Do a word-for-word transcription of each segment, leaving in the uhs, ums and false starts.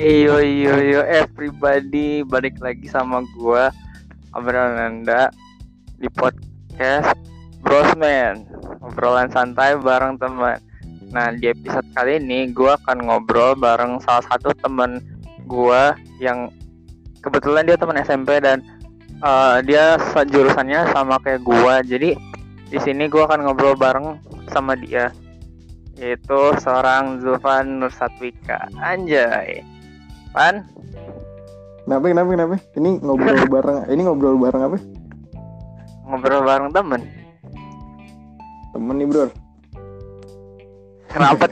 Yo yo yo everybody, balik lagi sama gua Abra Nanda di podcast Brosman, obrolan santai bareng teman. Nah, di episode kali ini gua akan ngobrol bareng salah satu teman gua yang kebetulan dia teman S M P dan uh, dia jurusannya sama kayak gua. Jadi di sini gua akan ngobrol bareng sama dia, yaitu seorang Zulfan Nursatwika. Anjay. Pan? Kenapa, kenapa, kenapa? Ini ngobrol bareng, ini ngobrol bareng apa? Ngobrol bareng temen. Temen nih, bro. Kenapa?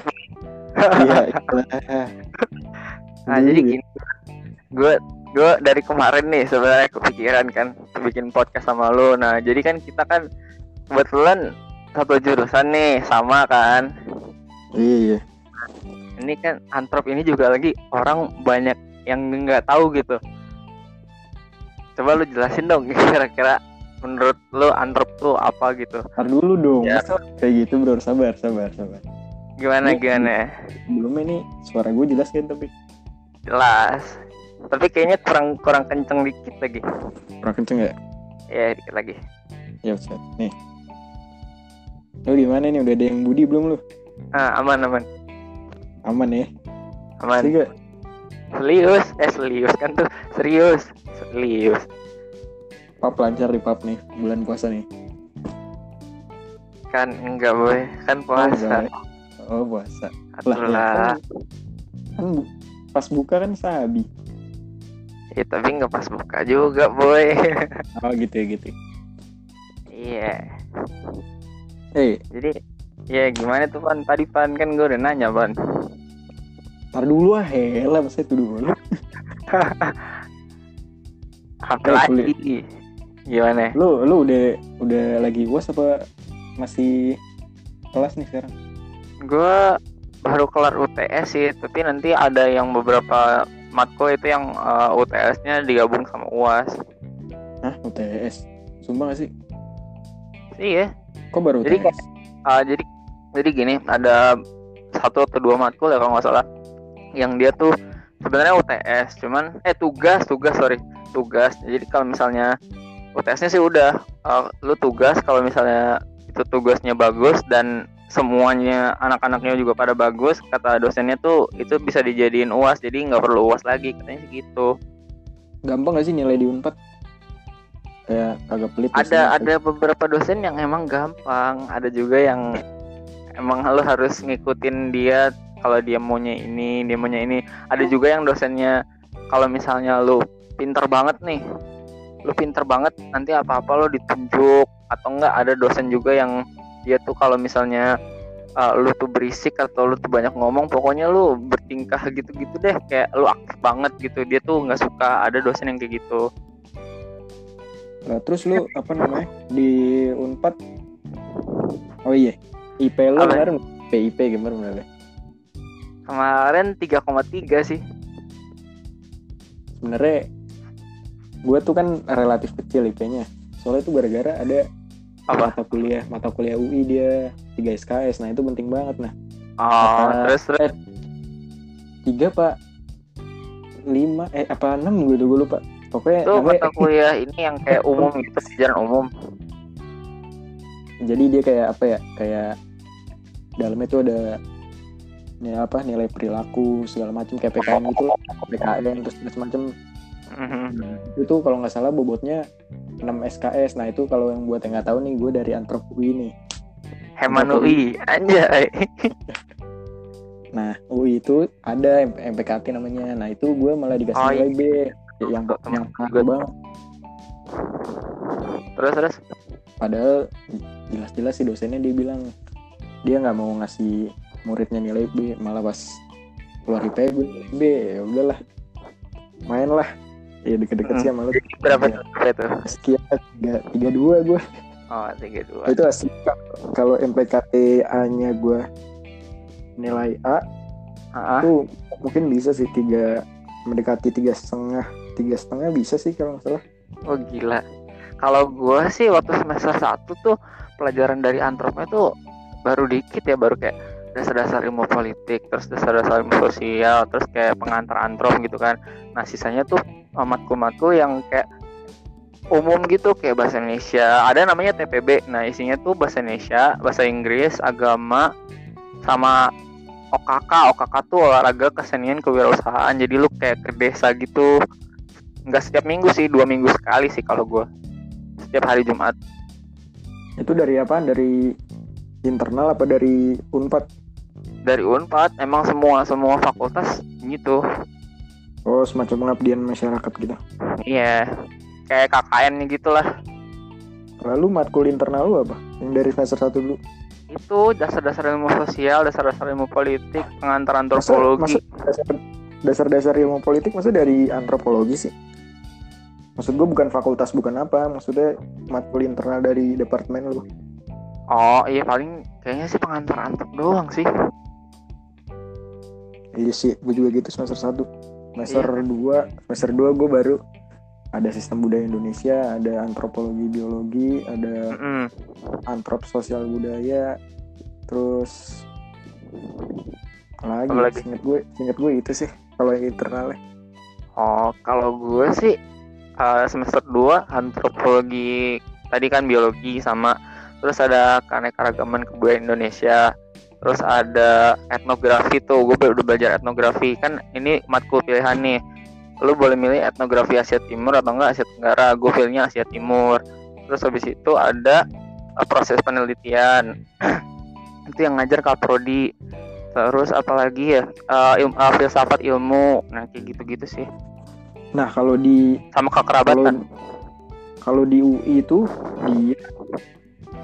Iya, iya. Nah, jadi gini. Gue gue dari kemarin nih sebenarnya kepikiran kan bikin podcast sama lo. Nah, jadi kan kita kan kebetulan satu jurusan nih, sama kan? Iya, iya. Ini kan Antrop ini juga lagi orang banyak yang nggak tahu gitu. Coba lu jelasin dong kira-kira menurut lu Antrop tuh apa gitu. Ntar dulu dong ya. Kayak gitu bro, sabar, sabar, sabar. Gimana, ini, gimana ya? Belum ini, suara gue jelas kan tapi? Jelas. Tapi kayaknya kurang kurang kenceng dikit lagi. Kurang kenceng ya? Iya, dikit lagi. Ya, set. Nih. Lu gimana nih? Udah ada yang budi belum lu? Ah, aman, aman. Aman ya? Aman. Serius? Serius? Eh, serius kan tuh. Serius. Serius. Pap lancar di pap nih. Bulan puasa nih. Kan enggak boleh. Kan puasa. Oh, oh puasa. Atulah. Kan, kan pas buka kan sabi. Ya, tapi enggak pas buka juga, boy. Oh, gitu ya, gitu. Iya. Yeah. Hey. Jadi, ya gimana tuh, Pan? Tadi, Pan, kan gue udah nanya, Pan. Ntar dulu ah, helah, masa itu dulu. Apa lagi? Gimana? Lu, lu udah udah lagi U A S apa masih kelas nih sekarang? Gue baru kelar U T S sih, tapi nanti ada yang beberapa matko itu yang uh, U T S-nya digabung sama U A S. Hah, U T S? Sumpah gak sih? Iya. Kok baru U T S? Jadi, uh, jadi, jadi gini, ada satu atau dua matkul ya kalau nggak salah. Yang dia tuh sebenarnya U T S, cuman eh tugas, tugas sorry, tugas. Jadi kalau misalnya U T S-nya sih udah, uh, lu tugas kalau misalnya itu tugasnya bagus dan semuanya anak-anaknya juga pada bagus, kata dosennya tuh itu bisa dijadiin U A S, jadi nggak perlu U A S lagi, katanya segitu. Gampang nggak sih nilai di UNPAD? Kayak agak pelit. Ada ada itu. Beberapa dosen yang emang gampang, ada juga yang emang lu harus ngikutin dia. Kalau dia maunya ini, dia maunya ini. Ada juga yang dosennya, kalau misalnya lu pinter banget nih, lu pinter banget, nanti apa-apa lu ditunjuk. Atau enggak, ada dosen juga yang dia tuh kalau misalnya uh, lu tuh berisik atau lu tuh banyak ngomong, pokoknya lu bertingkah gitu-gitu deh, kayak lu aktif banget gitu. Dia tuh gak suka, ada dosen yang kayak gitu. Nah, terus lu, apa namanya, di UNPAD, oh iya, I P lu kemarin, P I P kemarin bener deh. Kemarin tiga koma tiga sih. Sebenarnya gue tuh kan relatif kecil I P-nya. Soalnya itu gara-gara ada apa? mata kuliah, mata kuliah U I dia tiga S K S. Nah, itu penting banget nah. Oh, mata, terus terus tiga Pak. lima eh apa enam gue dulu lupa. Pokoknya itu namanya mata kuliah ini yang kayak umum gitu, pelajaran umum. Jadi dia kayak apa ya? Kayak dalamnya itu ada nilai apa nilai perilaku segala macam kayak P K M gitu, P K M terus macam-macam. Mm-hmm. Itu kalau nggak salah bobotnya enam S K S. Nah itu kalau yang buat yang nggak tahu nih, gue dari Antrop U I nih. Heman U I, anjay. Nah U I itu ada M P K T namanya. Nah itu gue malah dikasih oh, nilai B yang yang gue banget. Terus terus. Padahal jelas-jelas si dosennya dia bilang dia nggak mau ngasih muridnya nilai B, malah pas keluar I P B nilai B. Ya udahlah, main lah ya deket-deket hmm. sih sama lu. Berapa itu? Sekian tiga tiga dua gue. Oh, tiga dua itu asli. Kalau M P K T A nya gue nilai A, A-a. Itu mungkin bisa sih tiga, mendekati tiga setengah tiga setengah bisa sih kalau nggak salah. Oh gila. Kalau gue sih waktu semester satu tuh pelajaran dari antropnya tuh baru dikit ya, baru kayak dasar-dasar ilmu politik, terus dasar-dasar ilmu sosial, terus kayak pengantar antrop gitu kan. Nah sisanya tuh matkul-matkul yang kayak umum gitu, kayak bahasa Indonesia, ada namanya T P B. Nah isinya tuh bahasa Indonesia, bahasa Inggris, agama, sama O K K. O K K tuh olahraga, kesenian, kewirausahaan. Jadi lu kayak ke desa gitu. Nggak setiap minggu sih, dua minggu sekali sih kalau gue, setiap hari Jumat. Itu dari apa? Dari internal apa dari UNPAD? Dari UNPAD, emang semua semua fakultas gitu. Oh, semacam pengabdian masyarakat gitu. Iya, yeah. Kayak K K N gitu lah. Lalu matkul internal lu apa? Yang dari semester satu dulu? Itu dasar-dasar ilmu sosial, dasar-dasar ilmu politik, pengantar antropologi. Maksud, maksud, dasar-dasar ilmu politik maksudnya dari antropologi sih. Maksud gue bukan fakultas, bukan apa. Maksudnya matkul internal dari departemen lu. Oh iya, paling kayaknya sih pengantar antrop doang sih. Iya sih, gue juga gitu semester satu. Semester iya. dua, semester dua gue baru ada sistem budaya Indonesia, ada antropologi biologi, ada mm-hmm. antrop sosial budaya, terus lagi, lagi? Ingat gue, ingat gue itu sih kalau yang internalnya. Oh, kalau gue sih uh, semester dua antropologi tadi kan biologi sama, terus ada keanekaragaman kebudayaan Indonesia, terus ada etnografi tuh, gue udah belajar etnografi kan, ini matkul pilihan nih. Lu boleh milih etnografi Asia Timur atau enggak Asia Tenggara. Gue pilihnya Asia Timur. Terus habis itu ada proses penelitian. Itu yang ngajar Kak Prodi. Terus apalagi ya, uh, il- uh, filsafat ilmu. Nah kayak gitu-gitu sih. Nah kalau di sama kekerabatan, kalau di U I itu dia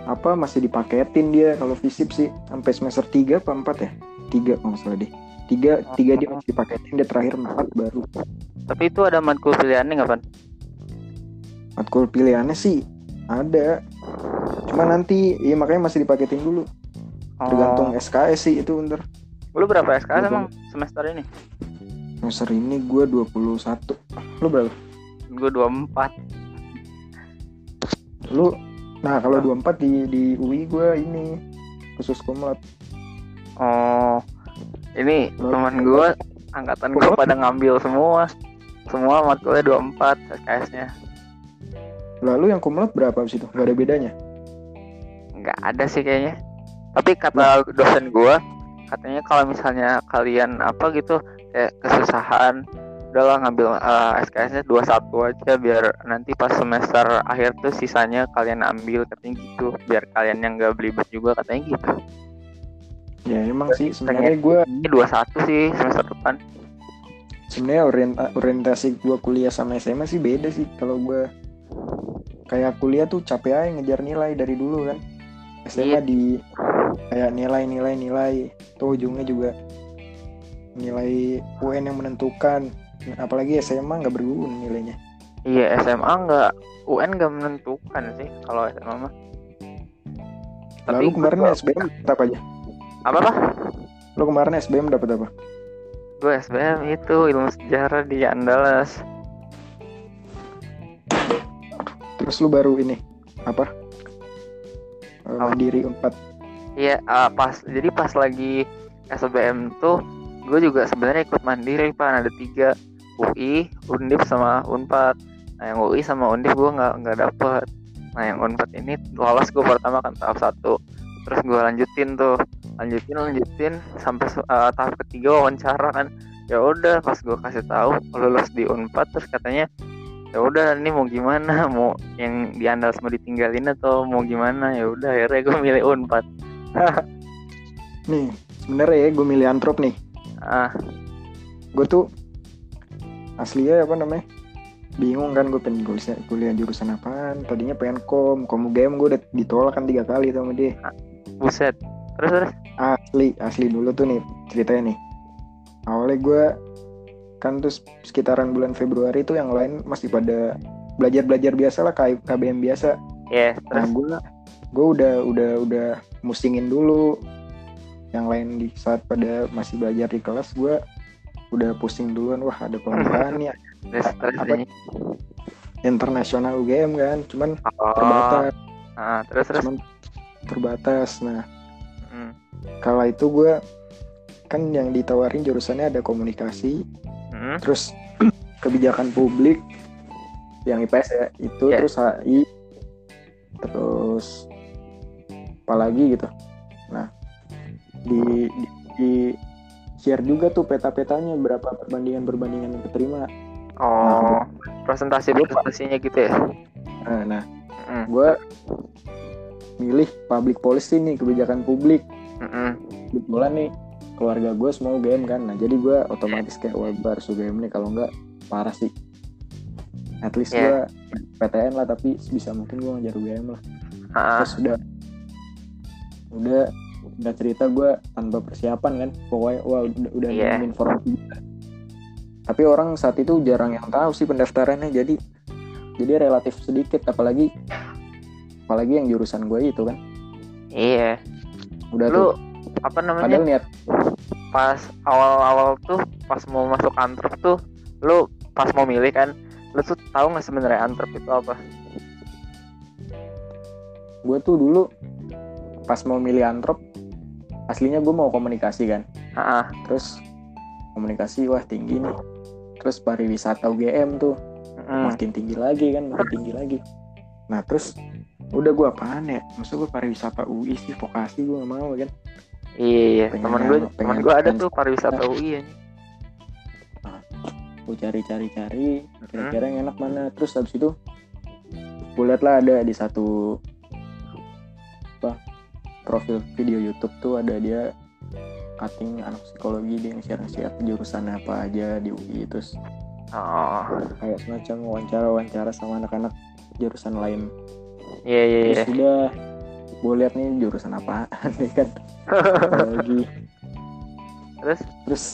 apa masih dipaketin dia. Kalau FISIP sih sampai semester tiga apa empat ya, tiga kalau salah deh. Tiga, tiga dia masih dipaketin, dia terakhir empat baru. Tapi itu ada matkul pilihannya nggak, Pan? Matkul pilihannya sih ada, cuma nanti, ya makanya masih dipaketin dulu. Oh. Tergantung S K S sih itu bentar. Lu berapa S K S emang semester ini? Semester ini gue dua puluh satu. Lu berapa? Gue dua puluh empat. Lu, nah kalau dua puluh empat di, di U I gue ini khusus kumlat. Oh. Ini teman gue, angkatan gue pada ngambil semua. Semua matkulnya dua puluh empat S K S-nya. Lalu yang kumlot berapa abis itu? Gak ada bedanya? Gak ada sih kayaknya. Tapi kata dosen gue, katanya kalau misalnya kalian apa gitu kayak kesusahan, udahlah ngambil uh, S K S-nya dua puluh satu aja, biar nanti pas semester akhir tuh sisanya kalian ambil, katanya gitu. Biar kalian yang gak belibet juga, katanya gitu. Ya emang sih sebenarnya gue dua puluh satu sih semester depan. Sebenarnya orienta- orientasi gue kuliah sama S M A sih beda sih. Kalau gue kayak kuliah tuh capek aja ngejar nilai dari dulu kan. S M A yeah. Di kayak nilai-nilai-nilai tuh ujungnya juga nilai U N yang menentukan. Apalagi S M A nggak berguna nilainya. Iya, S M A nggak, U N nggak menentukan sih kalau S M A mah. Lalu tapi kemarin S B M tetap aja. Apa-apa? Lu kemarin S B M dapat apa? Gue S B M itu ilmu sejarah di Andalas. Terus lu baru ini apa? Oh. Mandiri empat. Iya, uh, pas jadi pas lagi S B M tuh gue juga sebenarnya ikut mandiri, Pak. Ada tiga, U I, UNDIP sama UNPAD. Nah, yang U I sama UNDIP gue nggak nggak dapet. Nah, yang UNPAD ini lolos gue pertama kan tahap satu. Terus gue lanjutin tuh lanjutin lanjutin sampai uh, tahap ketiga wawancara kan. Ya udah pas gue kasih tahu lulus di UNPAD, terus katanya ya udah ini mau gimana, mau yang di Andalas mau ditinggalin atau mau gimana. Ya udah akhirnya gue milih UNPAD. Nih sebenarnya ya gue milih antrop nih. Ah gue tuh aslinya apa namanya bingung kan, gue pengen kuliah, kuliah jurusan apaan. Tadinya pengen kom kom U G M, gue udah ditolak kan tiga kali sama dia. Buset. Terus terus asli asli dulu tuh nih ceritanya nih. Awalnya gue kan terus sekitaran bulan Februari tuh yang lain masih pada belajar belajar biasa lah, K B M biasa. Iya. Yeah, terus nah, gue gue udah udah udah musingin dulu. Yang lain di saat pada masih belajar di kelas, gue udah pusing duluan. Wah ada pelombaannya nih. Apa, internasional U G M kan, cuman oh. terbatas. Ah, terus terus. Cuman terbatas. Nah, hmm. kala itu gue kan yang ditawarin jurusannya ada komunikasi, hmm? terus kebijakan publik yang I P S ya itu, yeah. terus H I, terus apalagi gitu. Nah di, di, di share juga tuh peta-petanya berapa perbandingan-perbandingan yang keterima. Oh, nah, presentasi-presentasinya gitu ya. Nah, nah mm. gue milih public policy nih, kebijakan publik. Kebetulan nih keluarga gue semua U G M kan, nah jadi gue otomatis kayak wabar U G M nih, kalau enggak parah sih. At least yeah. gue P T N lah, tapi bisa mungkin gue ngajar U G M lah. Ha-ha. Terus udah, udah, udah cerita gue tanpa persiapan kan, pokoknya wah udah, udah yeah. ngomongin forum. Tapi orang saat itu jarang yang tahu sih pendaftarannya, jadi jadi relatif sedikit, apalagi apalagi yang jurusan gue itu kan. Iya. Udah lu, tuh. Apa namanya? Padahal niat pas awal-awal tuh pas mau masuk Antrop tuh, lu pas mau milih kan, lu tuh tahu nggak sebenarnya Antrop itu apa? Gue tuh dulu pas mau milih Antrop, aslinya gue mau komunikasi kan. Ah. Terus komunikasi wah tinggi nih. Terus pariwisata U G M tuh mm. makin tinggi lagi kan, makin tinggi lagi. Nah terus udah gue apaan ya, maksud gue pariwisata U I sih, vokasi gue gak mau kan. Iya, pengen temen gue temen gue ada tuh pariwisata nah. U I ya. Nah, gue cari-cari-cari kira-kira yang enak mana. Terus habis itu gue liat lah ada di satu apa profil video YouTube tuh, ada dia cutting anak psikologi, dia nge-share-nge-share jurusan apa aja di U I. Terus oh. kayak semacam wawancara-wawancara sama anak-anak jurusan lain. Iya yeah, iya yeah, terus yeah. udah gue liat nih jurusan apaan nih kan. Lagi terus terus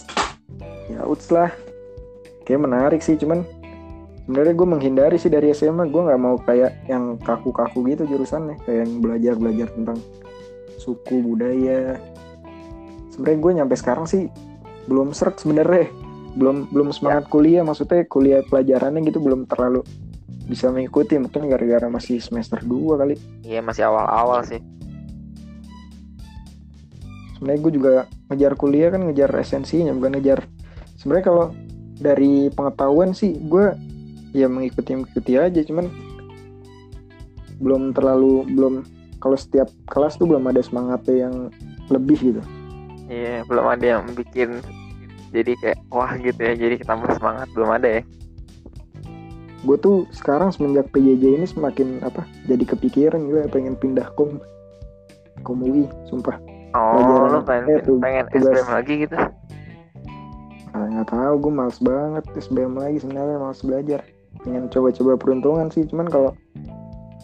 ya uts lah, kayak menarik sih, cuman sebenarnya gue menghindari sih dari S M A. Gue nggak mau kayak yang kaku-kaku gitu jurusannya, kayak yang belajar-belajar tentang suku budaya. Sebenarnya gue nyampe sekarang sih belum sreg sebenarnya, belum belum semangat ya. kuliah maksudnya kuliah pelajarannya gitu belum terlalu bisa mengikuti, mungkin gara-gara masih semester dua kali. Iya, masih awal-awal sih. Sebenarnya gue juga ngejar kuliah kan, ngejar esensinya, bukan ngejar. Sebenarnya kalau dari pengetahuan sih gue ya mengikuti-mengikuti aja, cuman belum terlalu belum kalau setiap kelas tuh belum ada semangatnya yang lebih gitu. Iya, belum ada yang bikin jadi kayak wah gitu ya, jadi tambah semangat, belum ada ya. Gue tuh sekarang semenjak P J J ini semakin apa, jadi kepikiran gue pengen pindah kom kom U I, sumpah. Oh, lu pengen, tuh, pengen S B M lagi gitu? Nah, gak tau, gue males banget S B M lagi sebenarnya, males belajar. Pengen coba-coba peruntungan sih, cuman kalau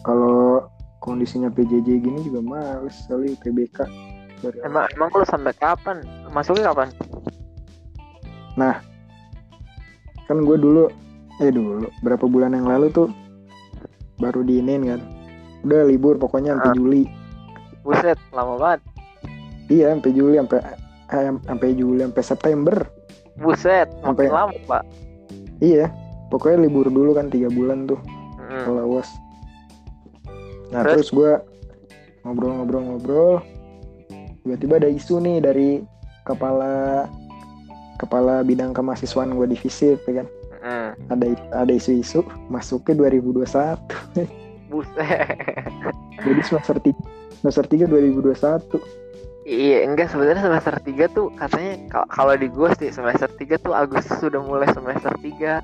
kalau kondisinya P J J gini juga males, soalnya T B K. Dari emang awal. Emang lu sampai kapan? Masuknya kapan? Nah, kan gue dulu, eh dulu, berapa bulan yang lalu tuh baru diinin kan, udah libur pokoknya sampai uh. Juli. Buset, lama banget. Iya, sampai Juli, sampai sampai Juli, sampai September. Buset, sampai lama pak. Iya, pokoknya libur dulu kan tiga bulan tuh, hmm. kalau awas. Nah terus, terus gue ngobrol-ngobrol-ngobrol. Tiba-tiba ada isu nih dari kepala kepala bidang kemahasiswaan gue di FISIP ya kan. Mm. Ada ada isu-isu masuknya dua ribu dua puluh satu. Buset. Jadi semester tiga, semester tiga dua ribu dua puluh satu. Iya, enggak sebenarnya semester tiga tuh katanya kalau di gue sih semester tiga tuh Agustus sudah mulai semester tiga.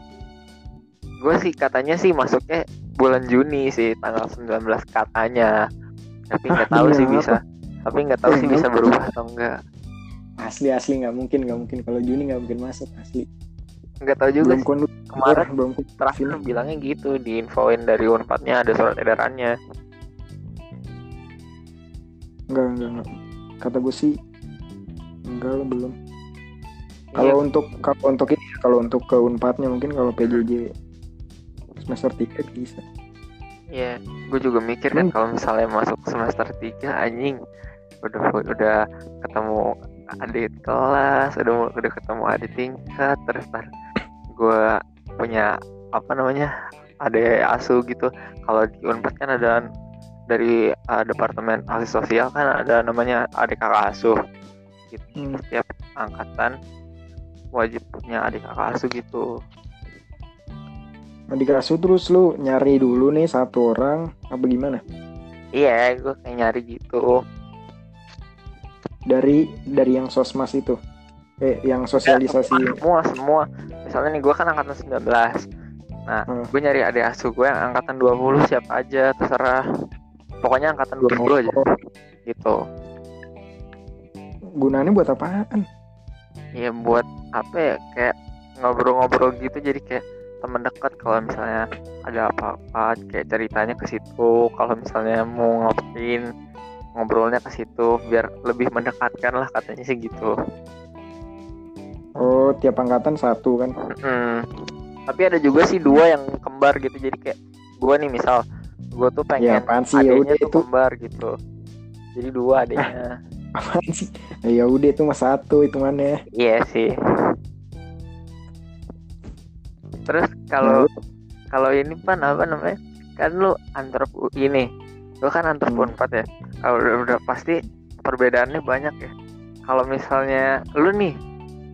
Gue sih katanya sih masuknya bulan Juni sih, tanggal sembilan belas katanya. Tapi enggak tahu sih apa? Bisa. Tapi nggak tahu sih bisa berubah atau enggak. Asli asli nggak mungkin nggak mungkin kalau Juni nggak mungkin masuk asli. Nggak tahu juga belum sih. Kemarin belum terakhir bilangnya gitu, diinfoin dari UNPAD-nya ada surat edarannya. Enggak enggak enggak. Kata gue sih enggak belum. Kalau iya. untuk kalau untuk ini kalau untuk ke UNPAD-nya mungkin, kalau P J J semester tiga bisa. Iya, yeah. gue juga mikir kan hmm. kalau misalnya masuk semester tiga anjing udah udah ketemu adik kelas, udah udah ketemu adik tingkat, terus ntar gue punya apa namanya adik asuh gitu. Kalau di UNPAD kan ada dari uh, departemen ahli sosial kan ada namanya adik kakak asuh. gitu. Setiap angkatan wajib punya adik kakak asuh gitu. Adik asuh terus lu nyari dulu nih satu orang apa gimana? Iya, gue kayak nyari gitu. Dari dari yang sosmas itu? Eh, yang sosialisasi? Ya, semua, semua. Misalnya nih, gue kan angkatan sembilan belas. Nah, hmm. gue nyari adik asuh gue yang angkatan dua puluh siapa aja, terserah. Pokoknya angkatan dua puluh aja. Oh. Gitu. Gunanya buat apaan? Ya buat apa ya, kayak ngobrol-ngobrol gitu, jadi kayak teman dekat kalau misalnya ada apa-apa kayak ceritanya ke situ, kalau misalnya mau ngobrolin ngobrolnya ke situ biar lebih mendekatkan lah, katanya sih gitu. Oh, tiap angkatan satu kan? Mm-hmm. Tapi ada juga sih dua yang kembar gitu, jadi kayak gue nih misal gue tuh pengen ya, adiknya tuh itu kembar gitu, jadi dua adiknya. Apaan sih? Ya udah itu mas satu itu mana? Iya sih. Terus kalau hmm. kalau ini pan apa namanya? Kan lu antrop ini. Lu kan antrop hmm. U N P A D ya. Kalau udah, udah pasti perbedaannya banyak ya. Kalau misalnya lu nih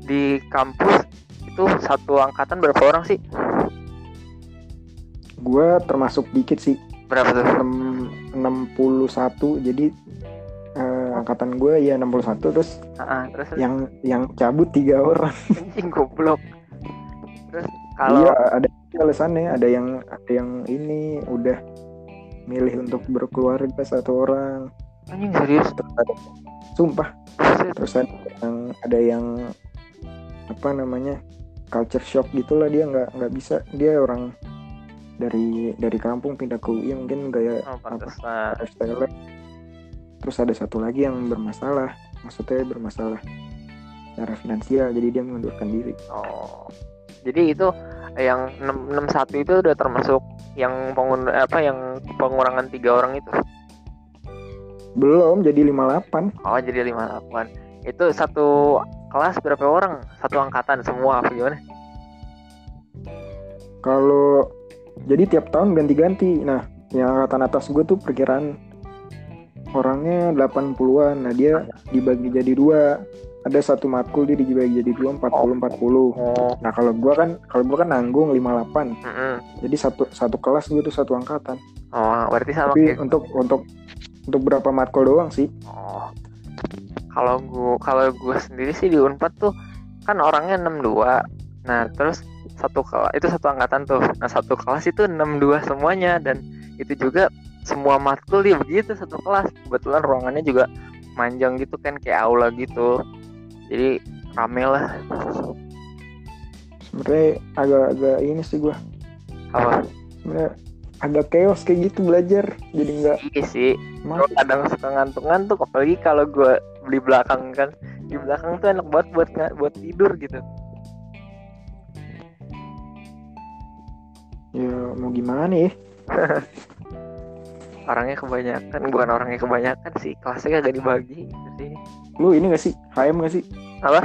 di kampus itu satu angkatan berapa orang sih? Gua termasuk dikit sih. Berapa tuh? enam puluh satu. Jadi angkatan gue ya enam puluh satu, terus, uh-uh, terus yang yang cabut tiga orang. Anjing goblok. Terus kalau iya, ada alasannya, ada yang ada yang ini udah milih untuk berkeluarga satu orang. Anjing serius? Terus ada, sumpah. Serius? Terus ada yang ada yang apa namanya culture shock gitulah, dia nggak nggak bisa, dia orang dari dari kampung pindah ke U I mungkin gaya oh, apa lifestyle. Terus ada satu lagi yang bermasalah, maksudnya bermasalah secara finansial, jadi dia mengundurkan diri. Oh, jadi itu yang enam puluh satu itu udah termasuk yang pengun apa yang pengurangan tiga orang itu? Belum, jadi lima puluh delapan. Oh, jadi lima puluh delapan. Itu satu kelas berapa orang? Satu angkatan semua apa gimana? Kalau jadi tiap tahun ganti-ganti. Nah, yang angkatan atas gue tuh perkiraan orangnya delapan puluhan, nah dia dibagi jadi dua, ada satu matkul dia dibagi jadi dua, empat puluh empat puluh. Nah kalau gue kan kalau gue kan nanggung lima puluh delapan, mm-hmm. jadi satu satu kelas gue tuh satu angkatan. Oh, berarti sama. Tapi kayak untuk untuk untuk berapa matkul doang sih? Oh, kalau gue kalau gue sendiri sih di U N P A D tuh kan orangnya enam puluh dua, nah terus satu kelas itu satu angkatan tuh, nah satu kelas itu enam puluh dua semuanya, dan itu juga semua matkul dia begitu satu kelas. Kebetulan ruangannya juga manjang gitu kan, kayak aula gitu, jadi rame lah. Sebenernya agak-agak ini sih gue, apa? Sebenernya agak chaos kayak gitu belajar, jadi nggak. Iya sih. Gue kadang suka ngantuk-ngantuk, apalagi kalau gue di belakang kan, di belakang tuh enak banget buat buat tidur gitu. Ya mau gimana ya? Orangnya kebanyakan, bukan orangnya kebanyakan sih, kelasnya kagak dibagi gitu sih. Lu ini gak sih? H M gak sih? Apa?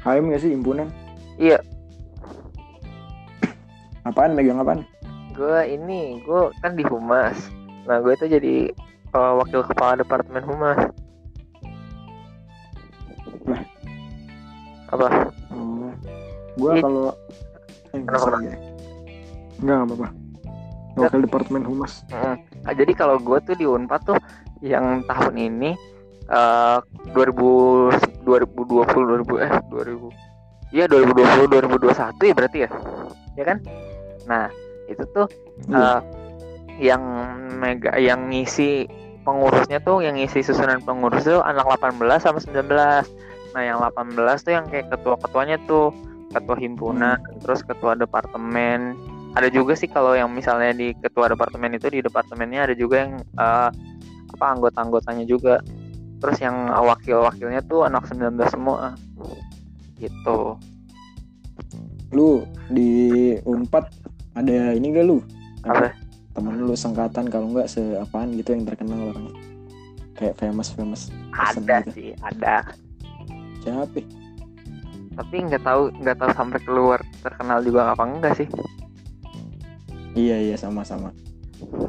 H M gak sih? Himpunan? Iya. Apaan? Megang apaan? Gue ini, gue kan di Humas. Nah gue tuh jadi uh, wakil kepala Departemen Humas. Nah. Apa? Hmm. Gue kalau... Eh, kenapa? Enggak, gak apa-apa. Wakil Departemen Humas. Hmm. Nah, jadi kalau gue tuh di U N P A D tuh yang tahun ini uh, dua ribu dua puluh dua ribu eh dua ribu. Iya dua ribu dua puluh dua ribu dua puluh satu ya berarti ya. Ya kan? Nah, itu tuh uh, yeah. yang mega yang ngisi pengurusnya tuh, yang ngisi susunan pengurus tuh anak delapan belas sama sembilan belas. Nah, yang delapan belas tuh yang kayak ketua-ketuanya tuh, ketua himpunan, hmm. terus ketua departemen. Ada juga sih kalau yang misalnya di ketua departemen itu, di departemennya ada juga yang uh, apa anggota-anggotanya juga. Terus yang wakil-wakilnya tuh anak sembilan belas semua. Gitu. Lu di U N P A D ada ini gak lu? Apa? Temen lu sengkatan kalau enggak seapaan gitu yang terkenal orangnya. Kayak famous-famous. Ada sih, gitu. Ada. Siapa? Tapi enggak tahu, enggak tahu sampai keluar terkenal juga apa enggak sih. Iya iya sama-sama.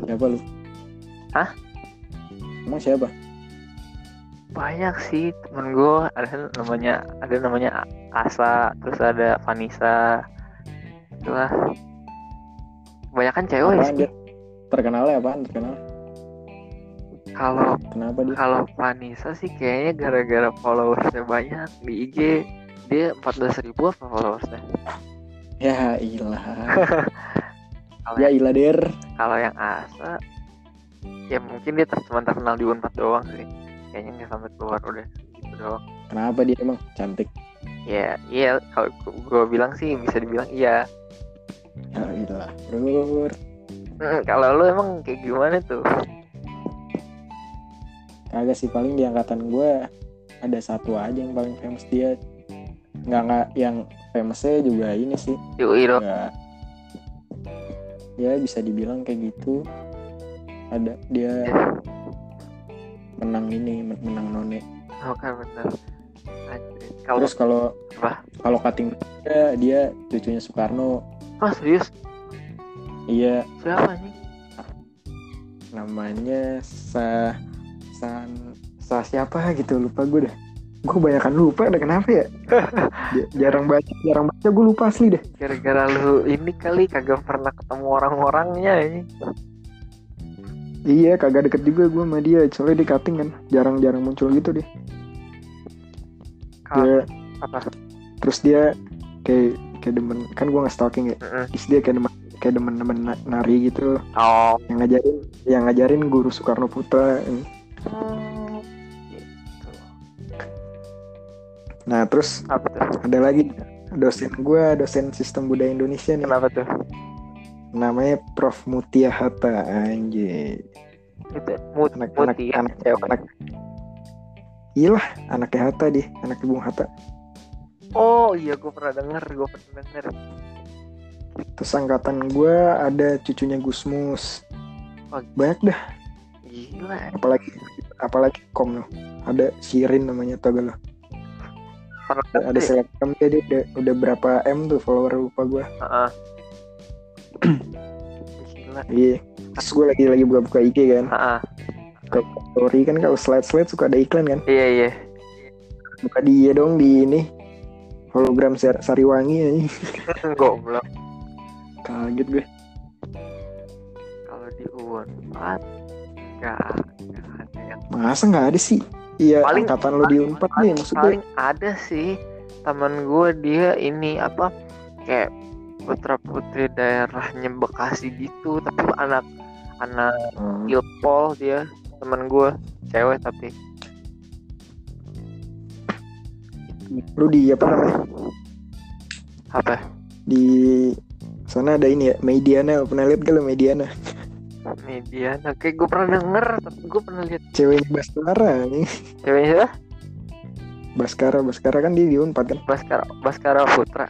Siapa lu? Hah? Emang siapa? Banyak sih temen gue, ada namanya ada namanya Asa, terus ada Vanessa, itulah. Banyak kan cewek apaan sih. Dia? Terkenalnya apaan? Terkenal? Kalau kalau Vanessa sih kayaknya gara-gara followersnya banyak di I G, dia empat belas ribu apa followersnya? Ya ilah. Ya ilah der. Kalau yang Asa, ya mungkin dia cuma terkenal di U N P A D doang sih. Kayaknya nggak sampai keluar udah gitu doang. Kenapa dia emang cantik? Ya, iya. Kalau gue bilang sih bisa dibilang iya. Ya ilah, bro. Hmm, kalau lu emang kayak gimana tuh? Kagak sih, paling di angkatan gue ada satu aja yang paling famous dia. Nggak nggak yang famousnya juga ini sih. Yui dong. Ya bisa dibilang kayak gitu. Ada dia yeah. menang ini, menang none. Oh kan benar. Terus kalau kalau cutting dia, dia cucunya Soekarno. Ah serius? Iya. Siapa nih? Namanya Sa San Sa siapa gitu, lupa gue dah. Gue kebanyakan lupa dah, kenapa ya? jarang baca, jarang baca gue lupa asli deh. Gara-gara lu ini kali kagak pernah ketemu orang-orangnya ini. Iya, kagak deket juga gue sama dia, soalnya di cutting kan, jarang-jarang muncul gitu deh. Dia apa? Terus dia kayak kayak demen, kan gue nge-stalking ya. Mm-hmm. Terus dia kayak demen kayak demen-demen nari gitu. Oh. Yang ngajarin, yang ngajarin guru Soekarno Putra. Hmm, gitu. Nah terus apa tuh? Ada lagi dosen gue, dosen sistem budaya Indonesia nih. Kenapa tuh? Namanya Prof Mutia Hatta, anjir. Itu Mut- anak-anak anak anak. Iyalah, anaknya Hatta deh, anak Bung Hatta. Oh iya, gue pernah denger, gue pernah denger. Terus angkatan gue ada cucunya Gusmus. Oh. Banyak dah. Gila. Apalagi apalagi kom loh. Ada Sirin namanya tau gak lo. Ada selebgram dia, dia udah, udah berapa M tuh follower, lupa gue. Uh-uh. Iya. Terus gue lagi lagi buka-buka I G kan. Uh-uh. Ke story kan, kalau slide-slide suka ada iklan kan. Iya iya. Buka dia dong di ini. Hologram Sariwangi aja. Goblok. Kaget gue. Kalau di U N P A D Gak, gak ada yang... Masa gak ada sih? Iya, paling, angkatan lo di U N P A D nih maksudnya. Paling ada sih teman gue, dia ini apa, kayak putra-putri daerahnya Bekasi gitu. Tapi anak Anak hmm. Ilpol dia. Teman gue cewek tapi. Lo di apa namanya? Apa? Di sana ada ini ya, Mediana. Pernah lihat gak lo Mediana? Mediana, kayak gue pernah denger, tapi gue pernah lihat. Ceweknya Baskara nih. Ceweknya siapa? Baskara, Baskara kan dia di U N P A D kan? Baskara, Baskara Putra.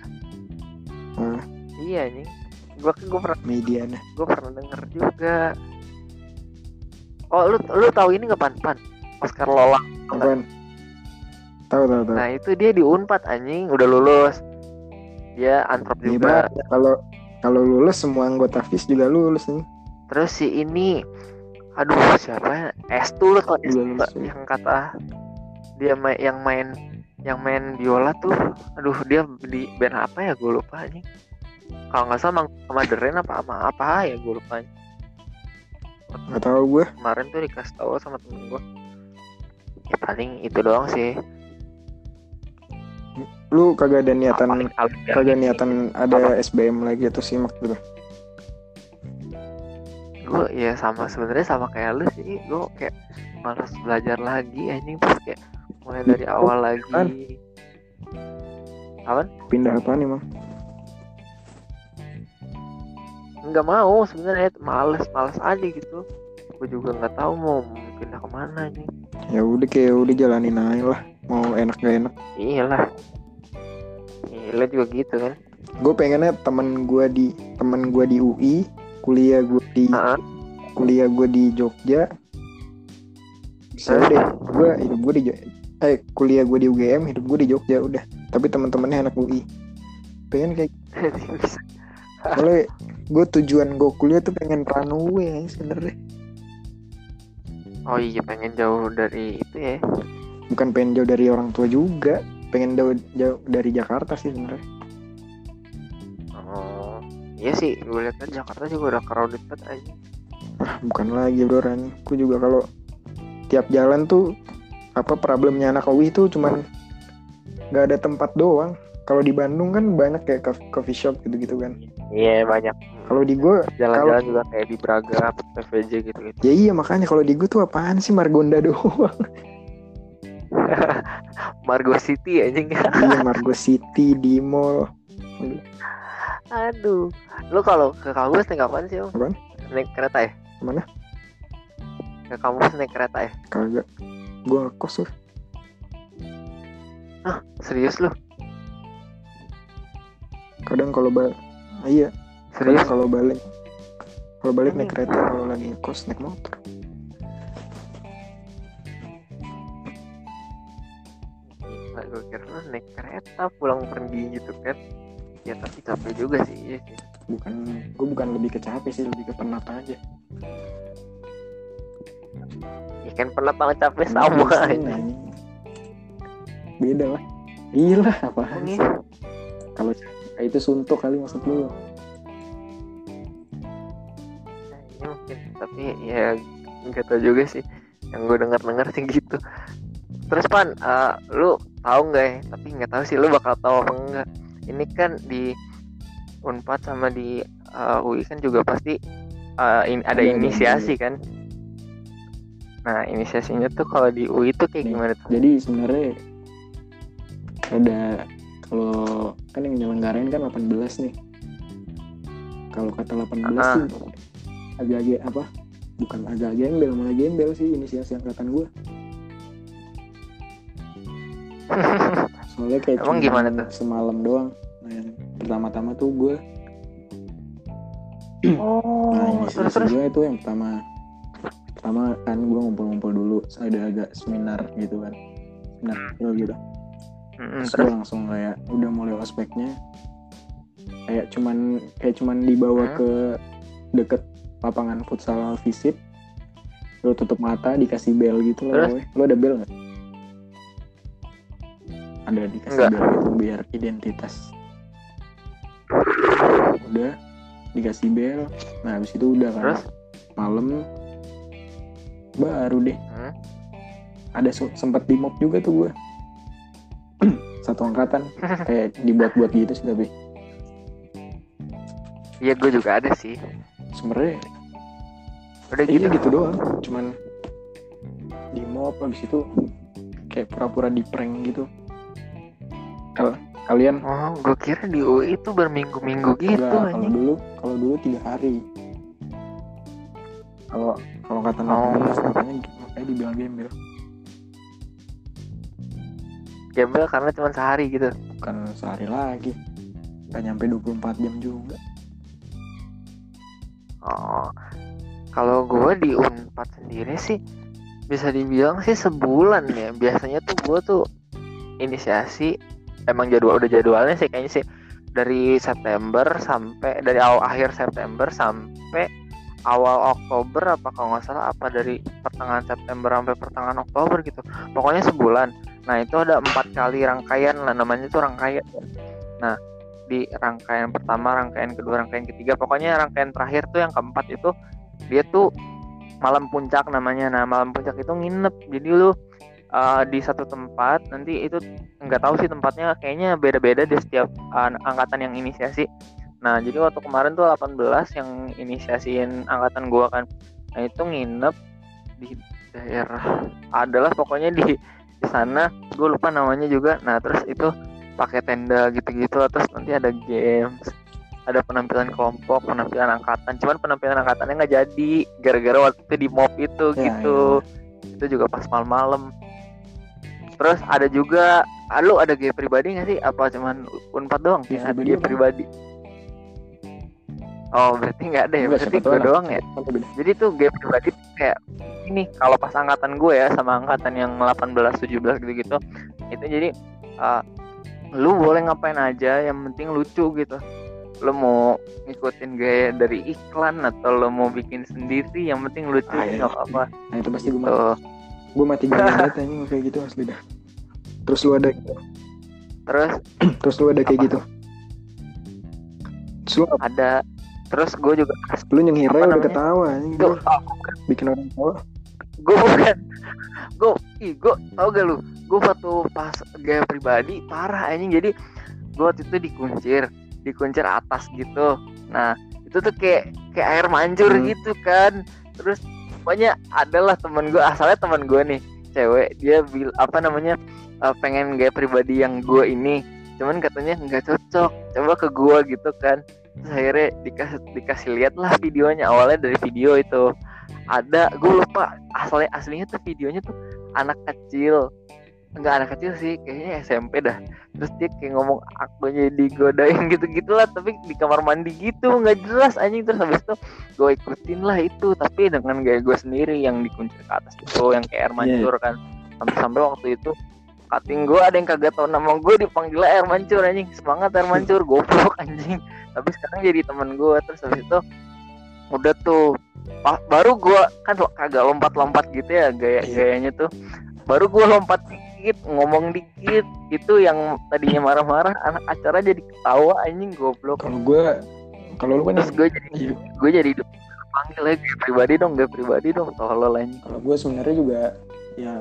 Nah. Iya nih, gue gue pernah. Mediana. Gue pernah denger juga. Oh, lu lu tahu ini nggak, Pan Pan? Oscar Lolang. Pan. Tahu tahu tahu. Nah itu dia di U N P A D anjing, udah lulus. Dia antrop juga. Kalau kalau lulus semua anggota F I S juga lulus nih. Terus si ini, aduh siapa? S tuh loh, yang kata dia ma- yang main yang main biola tuh, aduh dia di band apa ya? Gue lupa nih. Kalau nggak salah sama Deren apa sama apa ya? Gue lupa. Nggak tahu gue. Kemarin tuh dikasih tahu sama temen gue. Ya paling itu doang sih. Lu kagak ada niatan, apa, kagak niatan ada apa? S B M lagi atau simak gitu? Gue ya sama, sebenarnya sama kayak lu sih, gue kayak malas belajar lagi anjing, terus kayak mulai dari oh, awal lagi. Apaan? Pindah apaan nih, Mang? Enggak mau sebenarnya, malas, malas aja gitu. Gue juga enggak tahu mau pindah kemana nih. Ya udah kayak udah jalanin aja lah, mau enak gak enak. Iyalah. Iyalah juga gitu kan. Gue pengennya temen gue di temen gue di U I, kuliah gue di uh-huh. kuliah gue di Jogja, bisa uh-huh. deh gue hidup gue di eh kuliah gue di U G M, hidup gue di Jogja udah. Tapi teman-temannya anak U I, pengen kayak soalnya gue tujuan gue kuliah tuh pengen runaway sebenernya. Oh iya, pengen jauh dari itu ya, bukan pengen jauh dari orang tua juga, pengen jauh, jauh dari Jakarta sih sebenarnya. Oh iya sih, gue lihat kan Jakarta juga udah crowded banget aja. Ah, bukan lagi broran, aku juga kalau tiap jalan tuh apa problemnya anak U I tuh cuman nggak ada tempat doang. Kalau di Bandung kan banyak kayak coffee shop gitu-gitu kan. Iya yeah, banyak. Kalau di gue jalan-jalan kalo... juga kayak di Braga, P V J gitu-gitu. Ya iya makanya kalau di gue tuh apaan sih Margonda doang. Margo City anjing. Iya Margo City di mall. Aduh, lu kalau ke kampus naik apaan sih? Apaan? Naik kereta ya? Kemana? Ke kampus naik kereta ya? Kagak, gue ngekos. Hah, serius lu? Kadang kalau balik, ah, iya. Serius kalau balik, kalau balik naik kereta, kalau lagi ngekos naik motor. Nggak, gue kira lu naik kereta pulang pergi gitu kan? Ya tapi capek juga sih. Bukan, gue bukan lebih ke capek sih, lebih ke penat aja. Ya kan penat sama capek sama aja. Beda lah. Gila apaan sih? Kalau itu suntuk kali maksud lu. Ya mungkin, tapi ya enggak tahu juga sih. Yang gue dengar-dengar sih gitu. Terus Pan, uh, lu tahu enggak ya? Tapi enggak tahu sih lu bakal tahu apa enggak. Ini kan di UNPAD sama di uh, U I kan juga pasti uh, in, ada ya, inisiasi ya, kan. Nah, inisiasinya tuh kalau di U I tuh kayak ya, gimana tuh? Jadi sebenarnya ada, kalau kan yang nyelenggarain kan delapan belas nih. Kalau kata delapan belas uh-huh. sih agak-agak apa? Bukan agak gembel, malah gembel sih inisiasi angkatan gua. Soalnya kayak emang gimana tuh? Semalam doang. Nah, yang pertama-tama tuh gua oh, nah, inisiasi gua itu yang pertama. Pertama kan gua ngumpul-ngumpul dulu, ada agak seminar gitu kan. Seminar gitu. Terus, terus langsung kayak udah mulai ospeknya kayak cuman kayak cuman dibawa hmm? ke deket lapangan futsal FISIP, lo tutup mata dikasih bel gitu loh. Lo ada bel nggak? Ada, dikasih enggak. Bel gitu biar identitas. Udah dikasih bel, nah habis itu udah kan terus? Malam baru deh hmm? ada sempat di mob juga tuh gue. Satu angkatan kayak dibuat-buat gitu sih tapi. Iya gue juga ada sih. Sebenarnya. Udah eh, gitu gitu doang. Cuman di mob abis itu kayak pura-pura di prank gitu. Kalau kalian? Oh gue kira di U I itu berminggu-minggu gitu. Enggak, kalau dulu kalau dulu tiga hari. Kalau kalau kata Nabi katanya kayak dibilang gembel. Gembel karena cuma sehari gitu. Bukan sehari lagi. Gak nyampe dua puluh empat jam juga. Oh, kalau gue di UNPAD sendiri sih bisa dibilang sih sebulan ya. Biasanya tuh gue tuh inisiasi. Emang jadwal udah jadwalnya sih kayaknya sih dari September sampai dari awal akhir September sampai awal Oktober apa kalau nggak salah, apa dari pertengahan September sampai pertengahan Oktober gitu, pokoknya sebulan. Nah itu ada empat kali rangkaian lah namanya tuh rangkaian. Nah di rangkaian pertama, rangkaian kedua, rangkaian ketiga, pokoknya rangkaian terakhir tuh yang keempat itu dia tuh malam puncak namanya. Nah malam puncak itu nginep, jadi lu uh, di satu tempat, nanti itu nggak tahu sih tempatnya kayaknya beda-beda di setiap uh, angkatan yang inisiasi. Nah, jadi waktu kemarin tuh delapan belas yang inisiasiin angkatan gua kan. Nah, itu nginep di daerah Andalas pokoknya di, di sana, gua lupa namanya juga. Nah, terus itu pakai tenda gitu-gitu, terus nanti ada games, ada penampilan kelompok, penampilan angkatan. Cuman penampilan angkatannya enggak jadi gara-gara waktu itu di mob itu ya, gitu. Ya. Itu juga pas malam-malam. Terus ada juga, ah, lu ada game pribadi enggak sih? Apa cuman UNPAD doang? Ya, ada game pribadi. Oh berarti nggak ada ya, berarti gue doang ya. Jadi tuh game pribadi kayak ini kalau pas angkatan gue ya sama angkatan yang delapan belas, tujuh belas gitu-gitu itu jadi uh, lu boleh ngapain aja yang penting lucu gitu. Lu mau ngikutin gaya dari iklan atau lu mau bikin sendiri yang penting lucu, nggak apa-apa. Nah itu pasti gue mau. Gue mati gaya banget anjing kayak gitu asli dah. Terus lu ada gitu. Terus terus lu ada kayak apa? Gitu. Terus lu ada. Terus gue juga lu nyengir udah namanya? Ketawa anjing. Gue oh, bikin orang ketawa. Gue bukan. Gue ih gue tau gak lu? Gue waktu pas gaya pribadi parah anjing, jadi gue waktu itu dikuncir, dikuncir atas gitu. Nah, itu tuh kayak kayak air mancur hmm. gitu kan. Terus pokoknya adalah teman gue, asalnya teman gue nih cewek, dia bil, apa namanya uh, pengen gaya pribadi yang gue ini, cuman katanya nggak cocok, coba ke gue gitu kan. Terus akhirnya dikasih dikasih lihat lah videonya, awalnya dari video itu ada, gue lupa asalnya aslinya tuh videonya tuh anak kecil, nggak anak kecil sih kayaknya S M P dah. Terus dia kayak ngomong aku jadi godain gitu gitulah, tapi di kamar mandi gitu nggak jelas anjing. Terus habis itu gue ikutin lah itu, tapi dengan gaya gue sendiri yang dikunci ke atas itu yang kayak air mancur yeah. kan. Sampai-sampai waktu itu kating gue ada yang kagak tau nama gue dipanggil air mancur anjing, semangat air mancur goblok anjing. Tapi sekarang jadi teman gue. Terus habis itu udah tuh baru gue kan kagak lompat-lompat gitu ya gaya gayanya tuh, baru gue lompat dikit, ngomong dikit, itu yang tadinya marah-marah anak acara jadi ketawa anjing goblok. Kalau gue, kalau lu kan terus gue jadi iya. gue jadi panggil lagi pribadi dong, gak pribadi dong, tolol anjing. Kalau gue sebenarnya juga ya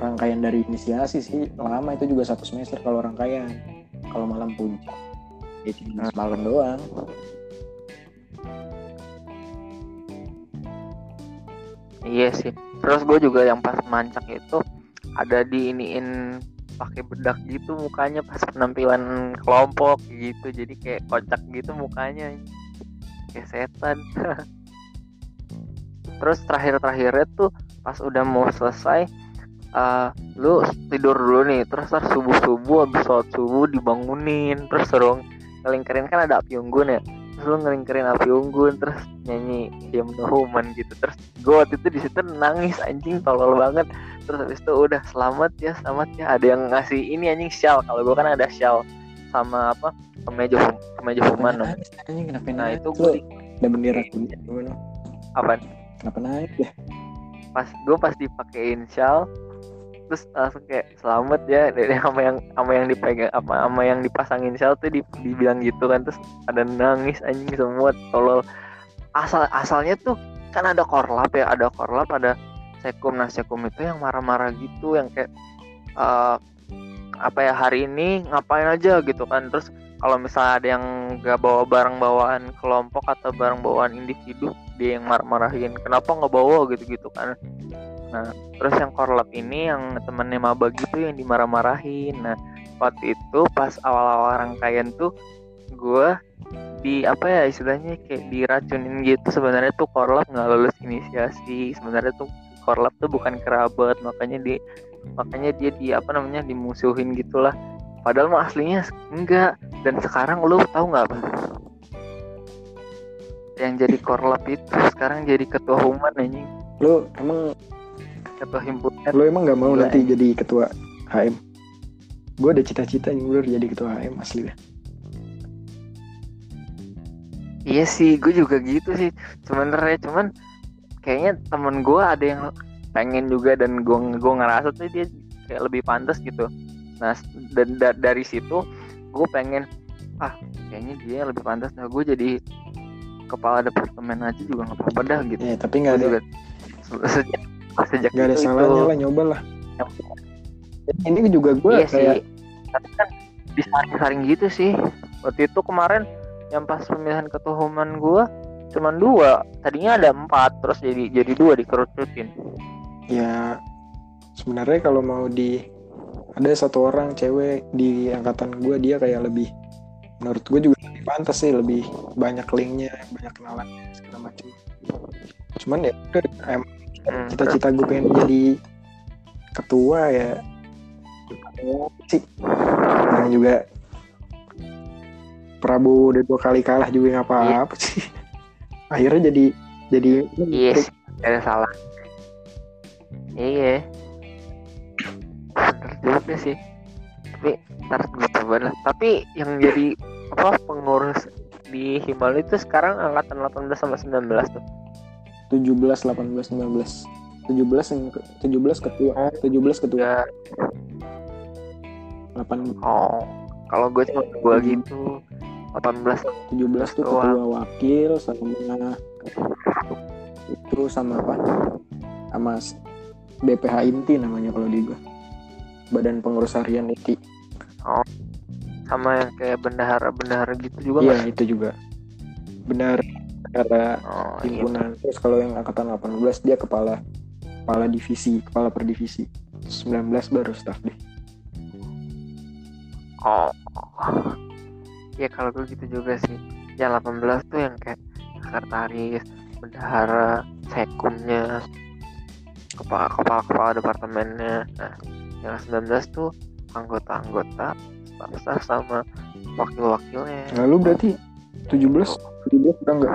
rangkaian dari inisiasi sih lama, itu juga satu semester kalau rangkaian. Kalau malam puncak ya cuma semalam doang. Iya sih. Terus gue juga yang pas mancak itu ada diiniin pakai bedak gitu mukanya pas penampilan kelompok gitu, jadi kayak kocak gitu mukanya kayak setan. Terus terakhir-terakhirnya tuh pas udah mau selesai uh, lu tidur dulu nih, terus ntar subuh-subuh abis sholat subuh dibangunin, terus suruh ngelingkerin kan ada api unggun ya, terus lu ngelingkerin api unggun, terus nyanyi Diam No Human gitu. Terus gue waktu itu disitu nangis anjing, tolol banget. Terus habis itu udah selamat ya, selamat ya, ada yang ngasih ini anjing shawl, kalau gue kan ada shawl sama apa kemeja kemeja human no. Nah itu gue ada bendera gimana apa kenapa naik ya pas gue pas dipakein shawl, terus langsung kayak selamat ya sama yang sama yang dipegang apa sama yang dipasangin shawl tuh dibilang gitu kan. Terus ada nangis anjing semua tolol. Asal asalnya tuh kan ada korlap ya, ada korlap ada sekum. Nah sekum itu yang marah-marah gitu yang kayak uh, apa ya hari ini ngapain aja gitu kan. Terus kalau misalnya ada yang gak bawa barang bawaan kelompok atau barang bawaan individu, dia yang marah-marahin kenapa gak bawa gitu-gitu kan. Nah, terus yang korlap ini yang temennya maba gitu yang dimarah-marahin. Nah, waktu itu pas awal-awal rangkaian tuh gue di apa ya istilahnya kayak diracunin gitu. Sebenarnya tuh korlap nggak lulus inisiasi, sebenarnya tuh korlap tuh bukan kerabat, makanya di makanya dia di apa namanya dimusuhin gitulah. Padahal mah aslinya enggak. Dan sekarang lu tahu nggak apa? Yang jadi korlap itu sekarang jadi ketua human anjing. Lu emang ketua himpunan. Lo emang gak mau gak nanti ya. Jadi ketua H M? Gue ada cita-cita yang bener jadi ketua H M asli lah. Iya sih, gue juga gitu sih sebenernya, cuman kayaknya temen gue ada yang pengen juga dan gue gue ngerasa tuh dia kayak lebih pantas gitu. Nah dan da- dari situ gue pengen ah kayaknya dia lebih pantas, nah gue jadi kepala departemen aja juga nggak apa-apa dah gitu. Iya tapi nggak ada. Sejak gak ada salahnya itu, lah nyoba lah. Ini juga gue iya kayak tapi kan disaring-saring gitu sih. Waktu itu kemarin yang pas pemilihan ketua human gue cuman dua, tadinya ada empat, terus jadi jadi dua dikerucutin. Ya sebenarnya kalau mau di ada satu orang cewek di angkatan gue, dia kayak lebih menurut gue juga lebih pantas sih, lebih banyak linknya, banyak kenalannya segala macam. Cuman ya em cita-cita gue pengen jadi ketua ya sih, yang juga Prabowo udah dua kali kalah juga nggak apa-apa yeah. sih. Akhirnya jadi jadi yes ada salah iya terjadi sih, tapi ntar gue coba lah. Tapi yang jadi apa pengurus di Himal itu sekarang angkatan delapan belas sama sembilan belas tuh. tujuh belas, delapan belas, sembilan belas tujuh belas yang tujuh belas ketua, tujuh belas ketua. delapan Oh, kalau gue cuma gue gitu delapan belas tujuh belas tuh ketua wakil sama itu sama apa? Sama B P H inti namanya kalau di gue. Badan Pengurus Harian inti. Oh. Sama yang kayak bendahara-bendahara gitu juga. Iya, itu juga. Benar. Karena oh, himpunan. Iya. Terus kalau yang angkatan delapan belas dia kepala kepala divisi, kepala per divisi. sembilan belas baru staff deh. Oh. Ya kalau gue gitu juga sih. Yang delapan belas tuh yang kayak sekretaris, bendahara, sekumnya, kepala-kepala departemennya. Nah, yang sembilan belas tuh anggota-anggota, staff-staff sama wakil-wakilnya. Lalu berarti tujuh belas udah enggak?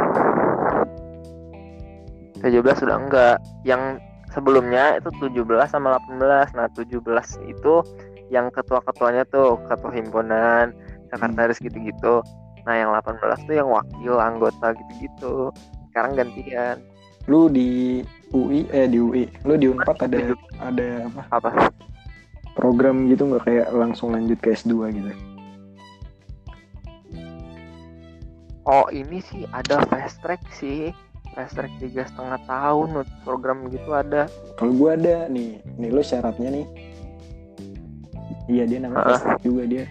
tujuh belas sudah enggak. Yang sebelumnya itu tujuh belas sama delapan belas. Nah, tujuh belas itu yang ketua-ketuanya tuh ketua himpunan, sekretaris gitu-gitu. Nah, yang delapan belas tuh yang wakil anggota gitu-gitu. Sekarang gantian. Lu di U I eh di U I. Lu di UNPAD ada ada apa? Apa? Program gitu enggak kayak langsung lanjut ke S dua gitu. Oh, ini sih ada fast track sih. Fast track tiga setengah tahun program gitu ada. Kalau gua ada nih. Nih lu syaratnya nih. Iya, dia namanya uh. fast track juga dia.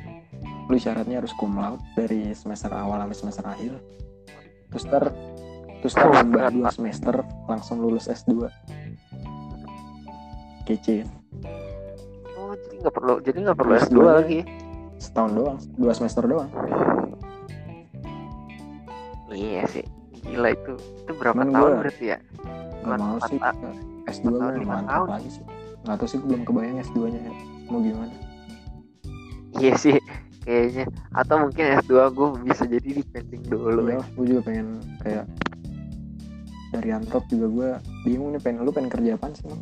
Lu syaratnya harus cum laude dari semester awal sampai semester akhir. Terus ter terus ter nambah dua semester langsung lulus S dua. Kece. Oh, jadi enggak perlu jadi enggak perlu S dua, S dua lagi. Setahun doang, dua semester doang. Iya sih. Gila itu. Itu berapa Men tahun gue, berarti ya? Enggak mau sih. S dua lima tahun lagi sih. Enggak tahu sih gue belum kebayang S dua-nya ya. Mau gimana. Iya sih. Kayaknya atau mungkin S dua gue bisa jadi di pending dulu. Iya, gue juga pengen kayak dari Antrop juga gue bingung nih pengen lu pengen kerja apaan sih bang?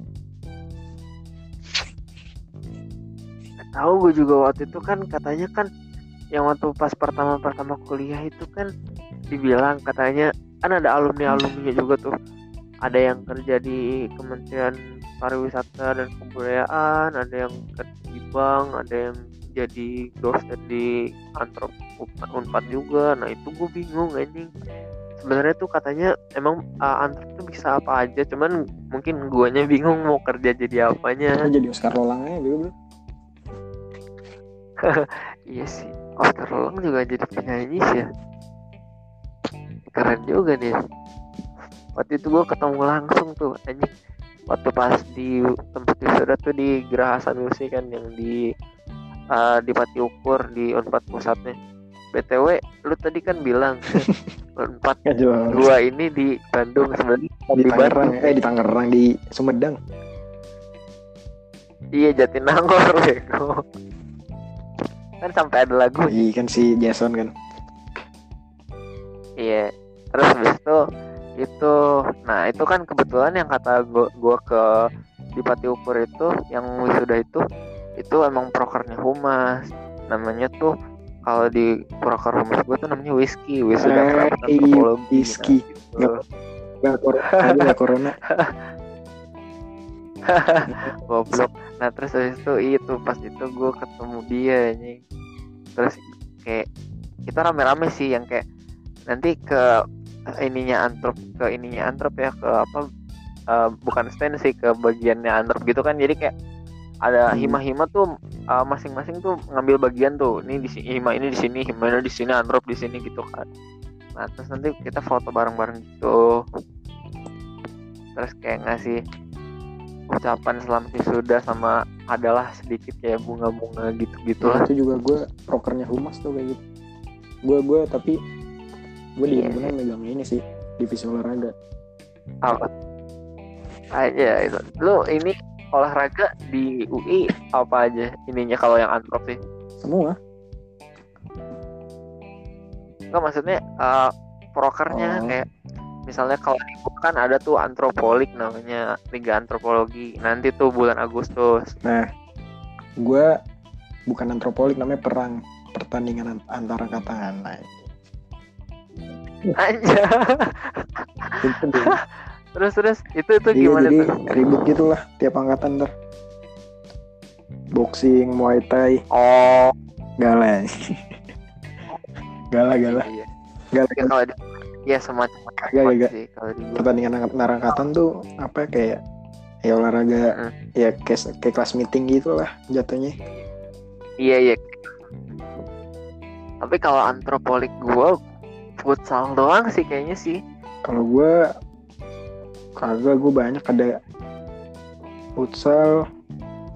Gak tau gue juga waktu itu kan katanya kan yang waktu pas pertama-pertama kuliah itu kan dibilang katanya kan ada alumni-alumninya juga tuh ada yang kerja di Kementerian Pariwisata dan Kebudayaan, ada yang kerja di bank, ada yang jadi dosen di Antrop Unpad juga. Nah itu gue bingung anjing. Sebenarnya tuh katanya emang uh, Antrop tuh bisa apa aja, cuman mungkin guanya bingung mau kerja jadi apanya. Jadi Oscar Lolang aja dulu. Iya sih, Oscar Lolang juga jadi penyanyi sih ya. Keren juga dia. Waktu itu gue ketemu langsung tuh anjing. Waktu pas di tempat wisuda tuh di Geraha Samyusi kan yang di Uh, di Pati Ukur di Unpad pusatnya. B T W lu tadi kan bilang Unpad gua ini di Bandung sebenarnya di, di Tangerang eh di Tangerang di Sumedang. Iya Jatinangor bego. Kan sampai ada lagu. Iya kan si Jason kan. Iya. Terus habis itu itu nah itu kan kebetulan yang kata gua, gua ke di Pati Ukur itu yang wisuda itu itu emang prokernya humas namanya tuh kalau di proker humas gue tuh namanya whisky whisky eh, whisky nggak nah, gitu. Corona corona goblok. Nah terus habis itu itu pas itu gue ketemu dia nih terus kayak kita rame-rame sih yang kayak nanti ke ininya antrop ke ininya antrop ya ke apa uh, bukan stand sih ke bagiannya antrop gitu kan jadi kayak ada hima-hima tuh uh, masing-masing tuh ngambil bagian tuh. Ini di sini hima ini di sini, hima ini di sini, antrop di sini gitu kan. Nah, terus nanti kita foto bareng-bareng gitu. Terus kayak ngasih ucapan selamat wisuda sama adalah sedikit kayak bunga-bunga gitu-gitu lah. Itu juga gue prokernya humas tuh kayak gitu. Gue gue tapi gue yeah. di benar megang ini sih divisi olahraga. Apa? Ah ya itu. Lu ini olahraga di U I apa aja ininya kalau yang antrop sih? Semua. Enggak maksudnya uh, prokernya oh. Kayak misalnya kalau di U I kan ada tuh antropolik namanya Liga Antropologi nanti tuh bulan Agustus. Nah, gue bukan antropolik namanya perang pertandingan antara angkatan. Aja. Terus terus itu itu jadi, gimana jadi, tuh? Ribut gitulah tiap angkatan ntar. Boxing, Muay Thai. Oh, gala. gala gala. Iya. Gala ya, kalau ya semacam gala, gala. Sih kalau di pertandingan narangkatan tuh apa kayak ya olahraga hmm. ya kayak, kayak kelas meeting gitulah jatuhnya. Iya iya. Tapi kalau antropolik gue futsal doang sih kayaknya sih. Kalau gue kagak, gue banyak ada futsal,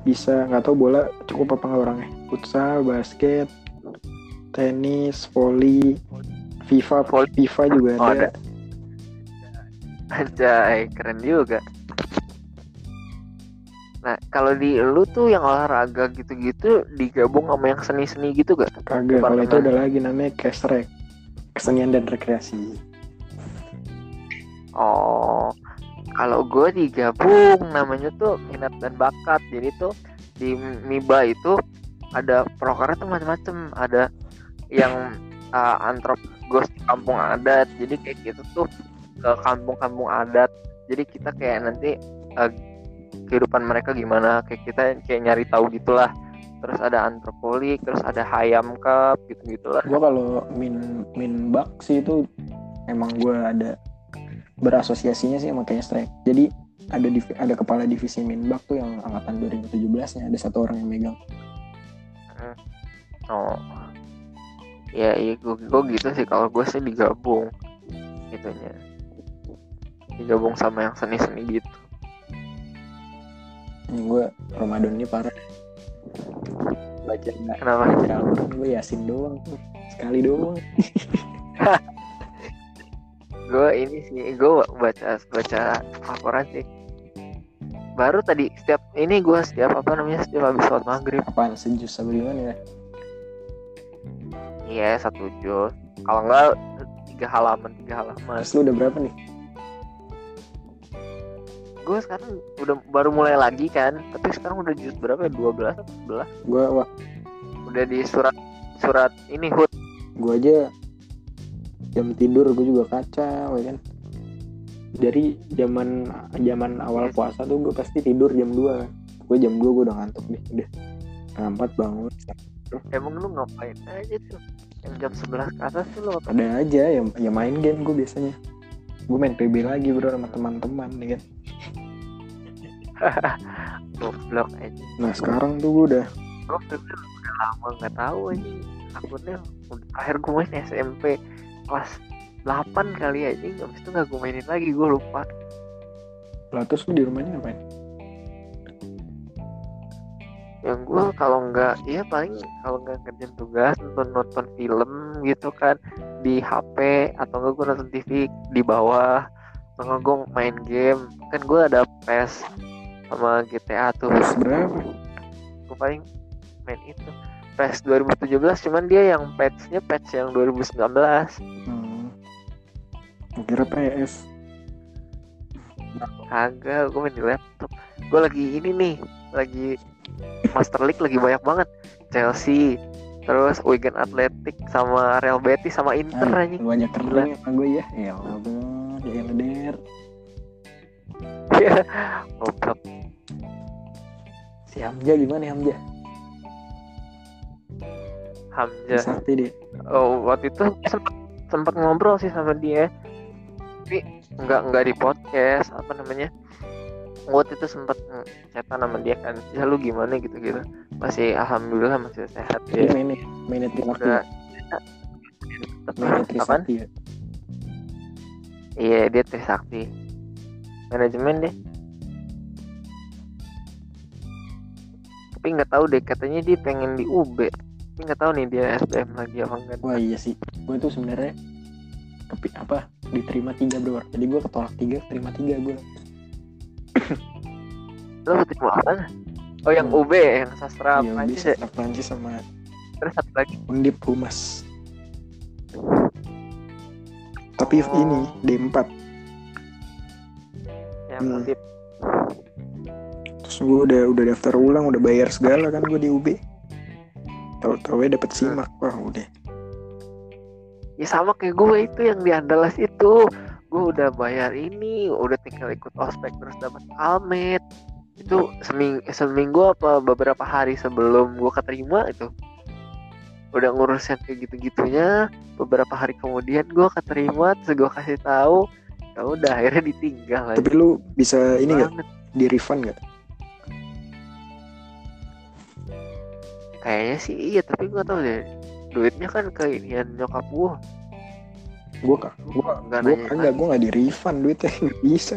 bisa nggak tahu bola cukup apa nggak orangnya. Futsal, basket, tenis, voli, FIFA, voli. FIFA juga oh, ada. Ada, keren juga. Nah, kalau di lu tuh yang olahraga gitu-gitu digabung sama yang seni-seni gitu gak? Kagak, kalau itu ada lagi namanya kesrek, kesenian dan rekreasi. Oh, kalau gue digabung namanya tuh minat dan bakat. Jadi tuh di M I B A itu ada prokernya tuh macam-macam. Ada yang uh, antrop gos kampung adat. Jadi kayak gitu tuh ke kampung-kampung adat. Jadi kita kayak nanti uh, kehidupan mereka gimana, kayak kita kayak nyari tahu gitulah. Terus ada antropolik, terus ada hayam cup gitu gitulah. Gue kalau min min bak sih itu emang gue ada berasosiasinya sih makanya strike. Jadi ada div- ada kepala divisi min bak tuh yang angkatan dua ribu tujuh belas nya ada satu orang yang megang. Hmm. Oh, ya iya gue gitu sih kalau gue sih digabung gitunya, digabung sama yang seni-seni gitu. Ini gue Ramadan ini parah. Baca nggak? Kenapa? Al-Quran gue yasin doang tuh, sekali doang. Gue ini sih, gue baca baca Al-Quran sih. Baru tadi setiap ini gue setiap apa namanya setiap habis sholat maghrib. Apaan sejus sebelumnya nih? Iya satu juz. Kalau enggak tiga halaman tiga halaman. Terus lu udah berapa nih? Gue sekarang udah baru mulai lagi kan, tapi sekarang udah juz berapa ya? dua belas, sebelas Gue wah. Udah di surat surat ini Hud. Gue aja jam tidur gue juga kacau ya kan. Dari zaman zaman awal puasa tuh gue pasti tidur jam dua kan. Gue jam dua gue udah ngantuk nih, udah empat bangun. Emang lu ngapain aja tuh? Yang jam sebelas ke atas tuh lu apa? Ada aja ya, ya main game gue biasanya. Gue main P B lagi bro sama teman-teman nih kan. Goblok aja. Nah sekarang tuh gue udah gue udah lama gak tau aja. Akunnya terakhir gue main S M P kelas delapan kali aja. Abis itu gak gue mainin lagi, gue lupa. Lah terus lu di rumahnya ngapain? Yang gue kalau gak, iya paling kalau gak kerjain tugas nonton film gitu kan di H P, atau gak gue nonton T V di bawah, atau gue main game. Kan gue ada P E S sama G T A tuh. P E S berapa? Gue paling main itu P E S dua ribu tujuh belas, cuman dia yang patch-nya patch yang dua ribu sembilan belas. Hmm. Kira P S. Kagak, gue main di laptop. Gue lagi ini nih, lagi Master League lagi banyak banget. Chelsea, terus Wigan Athletic sama Real Betis sama Inter aja. Banyak keren apa gue ya? Ya Allah, dia leder. Ya, oke. Si Hamzah gimana Hamzah? Hamzah. Sakti dia. Oh, waktu itu sempat sempat ngobrol sih sama dia. Tapi enggak enggak di podcast, apa namanya? Waktu itu sempat chatan sama dia kan, ya lu gimana gitu-gitu. Masih alhamdulillah masih sehat ya. Ini mainnya Trisakti. Mainnya Trisakti. Iya, dia Trisakti. Manajemen deh. Tapi enggak tahu deh, katanya dia pengen di U B. Tapi enggak tahu nih dia S B M lagi apa enggak. Wah, iya sih. Gue tuh sebenarnya kepi apa? Diterima tiga, Bro. Jadi gue ketolak tiga, terima tiga gue. Lo ketemu apa? Oh yang U B, yang sastra Prancis ya? Sastra Prancis sama terus satu lagi UNDIP Humas. Tapi oh. Ini D empat ya, hmm. UNDIP. Terus gue udah, udah daftar ulang, udah bayar segala kan gue di U B. Tau-tau ya dapet simak, wah udah. Ya sama kayak gue itu yang di Andalas itu. gue udah bayar ini, udah tinggal ikut ospek terus dapat almet. Itu seming, seminggu apa beberapa hari sebelum gue keterima itu udah ngurusin kayak gitu-gitunya. Beberapa hari kemudian gue keterima, terus gue kasih tahu, ya udah akhirnya ditinggal aja. Tapi lu bisa ini nggak? Di refund nggak? Kayaknya sih iya, tapi gue tahu deh duitnya kan ke inian nyokap gue. Gue kak, gue nggak, gue nggak di refund duitnya, nggak bisa.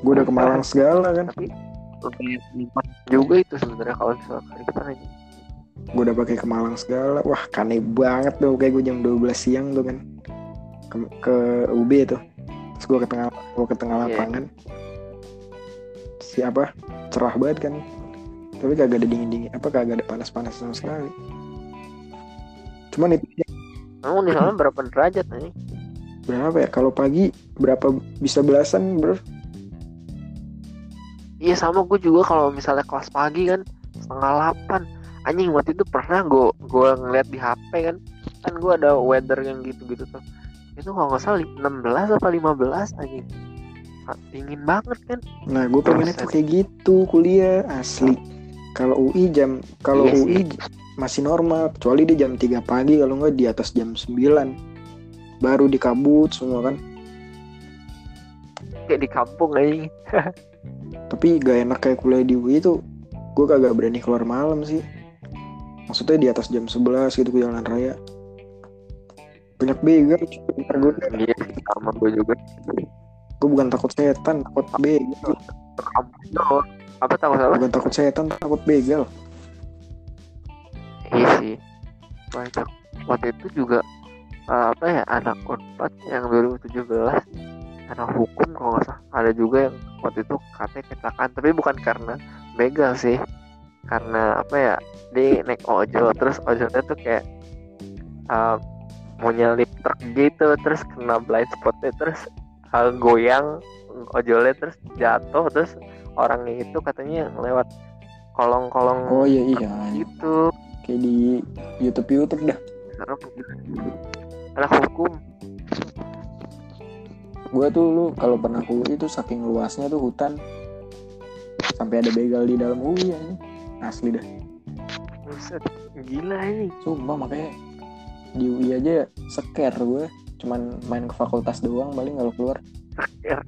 Gue udah ke Malang segala kan. Tapi juga itu sebenarnya kalau misalkan kita nanya. Gue udah pakai ke Malang segala, wah kane banget tuh, kayak gue jam dua belas siang tuh kan ke, ke U B tuh, terus gue ke tengah, gue ke tengah lapangan, yeah. Siapa cerah banget kan, tapi kagak ada dingin dingin, apa kagak ada panas panas sama sekali, cuman itu. Kamu di sana berapa derajat nih? Berapa ya? Kalau pagi berapa bisa belasan bro? Iya sama gue juga kalau misalnya kelas pagi kan setengah delapan. Anjing waktu itu pernah gue gue ngeliat di H P kan, kan gue ada weather yang gitu-gitu tuh. Itu kalau nggak salah enam belas apa lima belas anjing, dingin banget kan. Nah gue pengennya tuh kayak gitu kuliah asli. Kalau U I jam kalau yes, U I yes. Masih normal, kecuali di jam tiga pagi, kalau nggak di atas jam sembilan baru dikabut semua kan. Kayak di kampung aja. Tapi gak enak kayak kuliah di U I tuh, gue kagak berani keluar malam sih. Maksudnya di atas jam sebelas gitu ke jalan raya. Banyak begal, tergoda. Iya, sama gue juga. Gue bukan takut setan, takut begal. Apa takut apa? Bukan takut setan, takut begal. Iya sih. Banyak. Waktu itu juga uh, apa ya anak UNPAD yang dua ribu tujuh belas anak hukum kalau nggak salah ada juga yang waktu itu katanya kecelakaan, tapi bukan karena begal sih, karena apa ya dia naik ojol terus ojolnya tuh kayak uh, mau nyelip truk gitu terus kena blind spotnya terus uh, goyang ojolnya terus jatuh terus orangnya itu katanya lewat kolong-kolong oh iya iya gitu kayak di YouTube-YouTube dah. Serem anak hukum. Gue tuh lu kalau pernah U I tuh saking luasnya tuh hutan sampai ada begal di dalam U I ini asli dah. Buset gila ini. Sumpah makanya di U I aja seker gue, cuman main ke fakultas doang paling kalau keluar. Seker.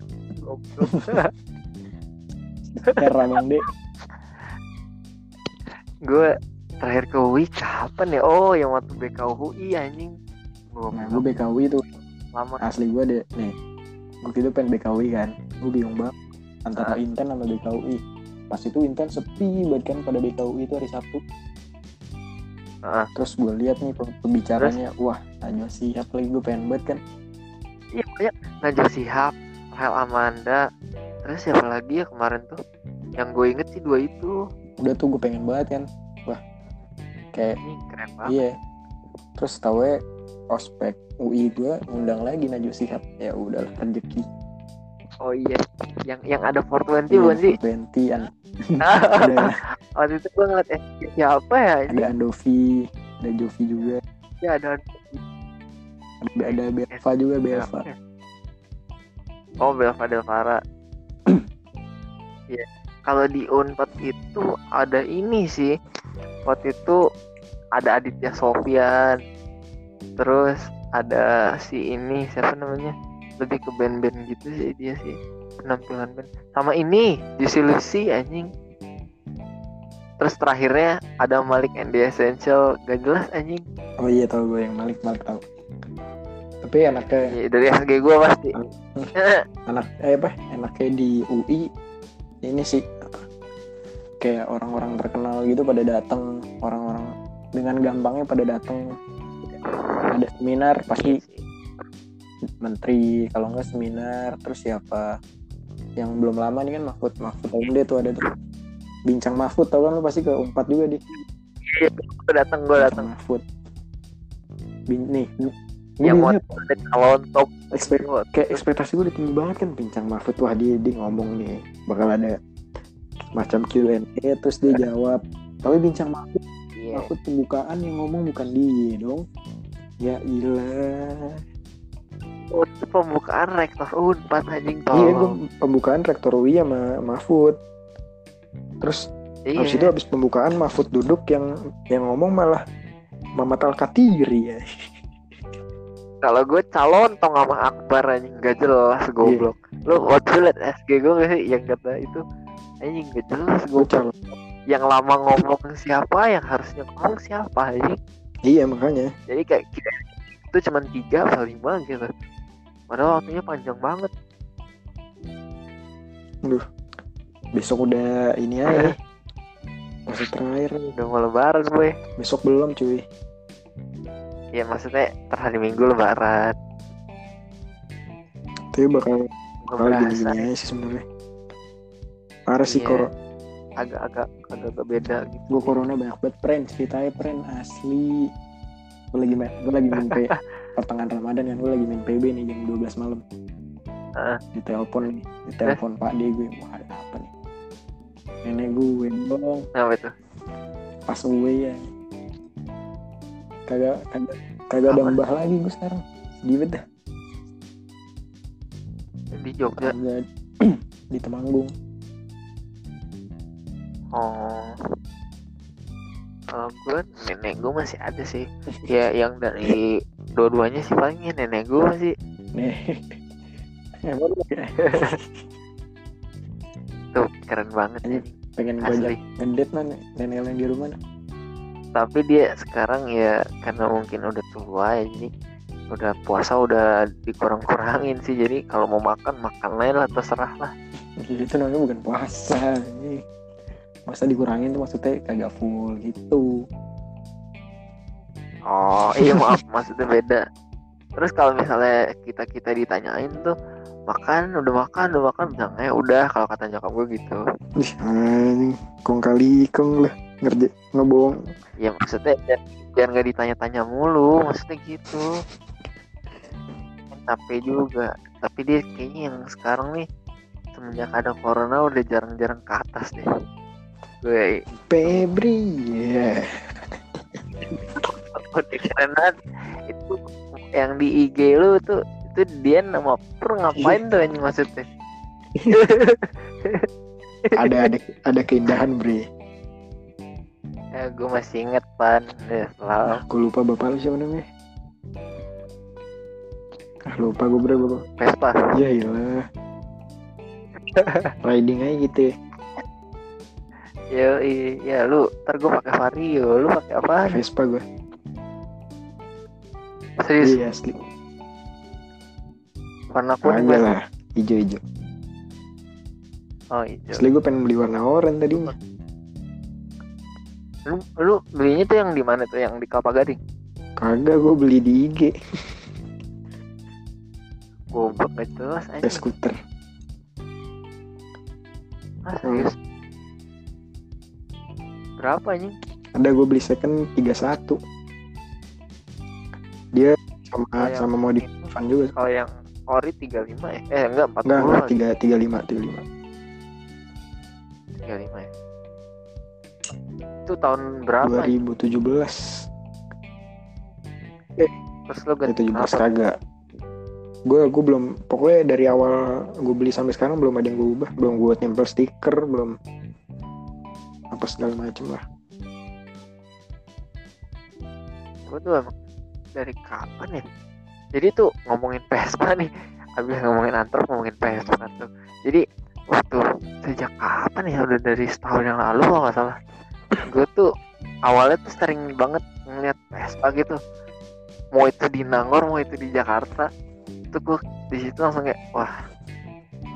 Seker emang deh. Gue terakhir ke U I kapan ya? Oh yang waktu B K U I anjing. Gue nah, gue B K U I tuh lama. Asli gue deh nih. Waktu itu pengen B K U I kan, gue bingung banget antara ah. Inten sama B K U I. Pas itu Inten sepi banget kan pada B K U I itu hari Sabtu. Ah. Terus gue lihat nih pembicaranya, wah Najwa Shihab lagi, gue pengen banget kan. Iya banyak, Najwa Shihab, Rahel Amanda, terus siapa lagi ya kemarin tuh? Yang gue inget sih dua itu. Udah tuh gue pengen banget kan, wah kayak ini keren banget. Iya. Terus tau ya ospek U I gue ngundang lagi Najwa Shihab, ya udah rezeki. Oh iya, yang yang ada four twenty bukan sih? four twenty an. Waktu itu gue ngeliat eh siapa ya? Ada Andovi, ada Jovi juga. Ya ada. Ada, ada Berva juga Berva. Oh Berva Delvara. Iya. Kalau di Unpad itu ada ini sih. Waktu itu ada Aditya Sofian. Terus ada si ini siapa namanya, lebih ke band-band gitu sih dia sih penampilan band, sama ini Disilusi anjing. Terus terakhirnya ada Malik and the Essential, gak jelas anjing. Oh iya tau gue yang Malik Malik tau. Tapi anaknya ya, dari S G gue pasti. Anak eh apa? Anaknya di U I ini sih kayak orang-orang terkenal gitu pada datang, orang-orang dengan gampangnya pada datang. Ada seminar pasti menteri, kalau enggak seminar. Terus siapa yang belum lama nih kan Mahfud Mahfud M D tuh ada tuh bincang Mahfud, tau kan lu pasti ke Unpad juga dia. Iya gue datang gue datang Mahfud Bin, nih yang mau calon top ekspekt kayak ekspektasi gue udah tinggi banget kan bincang Mahfud, wah dia, dia ngomong nih bakal ada macam Q and A terus dia jawab. Tapi bincang Mahfud yeah. Mahfud pembukaan yang ngomong bukan dia dong. Ya ilah. Itu pembukaan rektor U N P A D anjing tolong. Iya itu pembukaan rektor U I sama Mahfud. Terus iya. Habis itu habis pembukaan Mahfud duduk yang yang ngomong malah Mamat Al-Katiri ya. Kalau gue calon tong sama Akbar anjing gak jelas goblok. Iya. Lu waktu liat S G gue gak sih yang kata itu anjing gak jelas gue calon. Yang lama ngomong siapa, yang harusnya ngomong siapa anjing. Iya makanya. Jadi kayak itu cuma tiga sampai lima gitu. Padahal waktunya panjang banget. Aduh. Besok udah ini aja. Masih terakhir udah mau lebaran boy. Besok belum cuy. Ya maksudnya terhari Minggu lebaran. Tapi bakal bakal gini-gini aja sih sebenarnya. Parah sih kor. Agak-agak agak-agak beda gitu. Gue corona banyak banget friend, ceritanya friend asli. Gue lagi main, gue lagi main P B. Pertengahan Ramadan kan gue lagi main P B nih jam dua belas malam. Heeh. Uh. Ditelepon nih, ditelepon Pak D gue. Wah, ada apa nih? Nenek gue dong. Apa itu? Pas gue ya. Kagak kagak kagak ada mbah lagi gue sekarang. Sedih banget dah. Di Jogja. Di Temanggung. Oh, uh, gue nenek gue masih ada sih. Ya yang dari dua-duanya sih paling nenek gue masih. Emang tuh keren banget. Ini pengen gue ajak ngedate mana nenek yang di rumah. Tapi dia sekarang ya karena mungkin udah tua ya, jadi udah puasa udah dikurang-kurangin sih. Jadi kalau mau makan makan lain lah terserah lah. Itu namanya bukan puasa. Masa dikurangin tuh maksudnya kagak full gitu. Oh iya maaf maksudnya beda. Terus kalau misalnya kita-kita ditanyain tuh makan, udah makan, udah makan bilang, eh udah kalau kata nyokap gue gitu. Ini kong kali kong lah ngerti ngebohong. Ya maksudnya biar gak ditanya-tanya mulu maksudnya gitu. Tapi juga tapi dia kayaknya yang sekarang nih semenjak ada corona udah jarang-jarang ke atas deh. Gue Febri ya. Karena itu yang di I G lu tuh itu dia nama per ngapain tuh anjing maksudnya. ada ada ada keindahan Bri. Ya gue masih inget pan. Ya, selalu. Aku lupa bapak lu siapa namanya. Ah lupa gue Bri bapak. Vespa. Yaelah. Riding aja gitu ya. Yo, iya lu, ntar gue pakai Vario, lu pakai apa? Vespa gue. Serius? Iya asli. Warna kuning gue lah, hijau-hijau. Oh hijau. Asli gue pengen beli warna oranye tadi. Lu, lu belinya tuh yang di mana tuh? Yang di Kelapa Gading? Kagak, gue beli di I G. Gobek itu lah. Kayak skuter. Ah serius? Hmm. Berapa anjing? Ada gue beli second tiga puluh satu. Dia sama oh, sama mau di fan juga. Kalau yang ori tiga puluh lima ya? Eh enggak empat puluh. Enggak, enggak tiga puluh lima, tiga puluh lima. tiga puluh lima ya. Itu tahun berapa? dua ribu tujuh belas. Ya? Eh, terus lo ganti tujuh belas kagak. Gue gue belum pokoknya dari awal gue beli sampai sekarang belum ada yang gue ubah, belum gue tempel stiker, belum apa segala macam lah. Gue tuh emang dari kapan ya? Jadi tuh ngomongin Vespa nih, abis ngomongin Antrop ngomongin Vespa tuh. Jadi waktu sejak kapan ya? Udah dari setahun yang lalu kalau nggak salah. Gue tuh awalnya tuh sering banget ngeliat Vespa gitu. Mau itu di Nangor, mau itu di Jakarta, tuh gue di situ langsung kayak wah.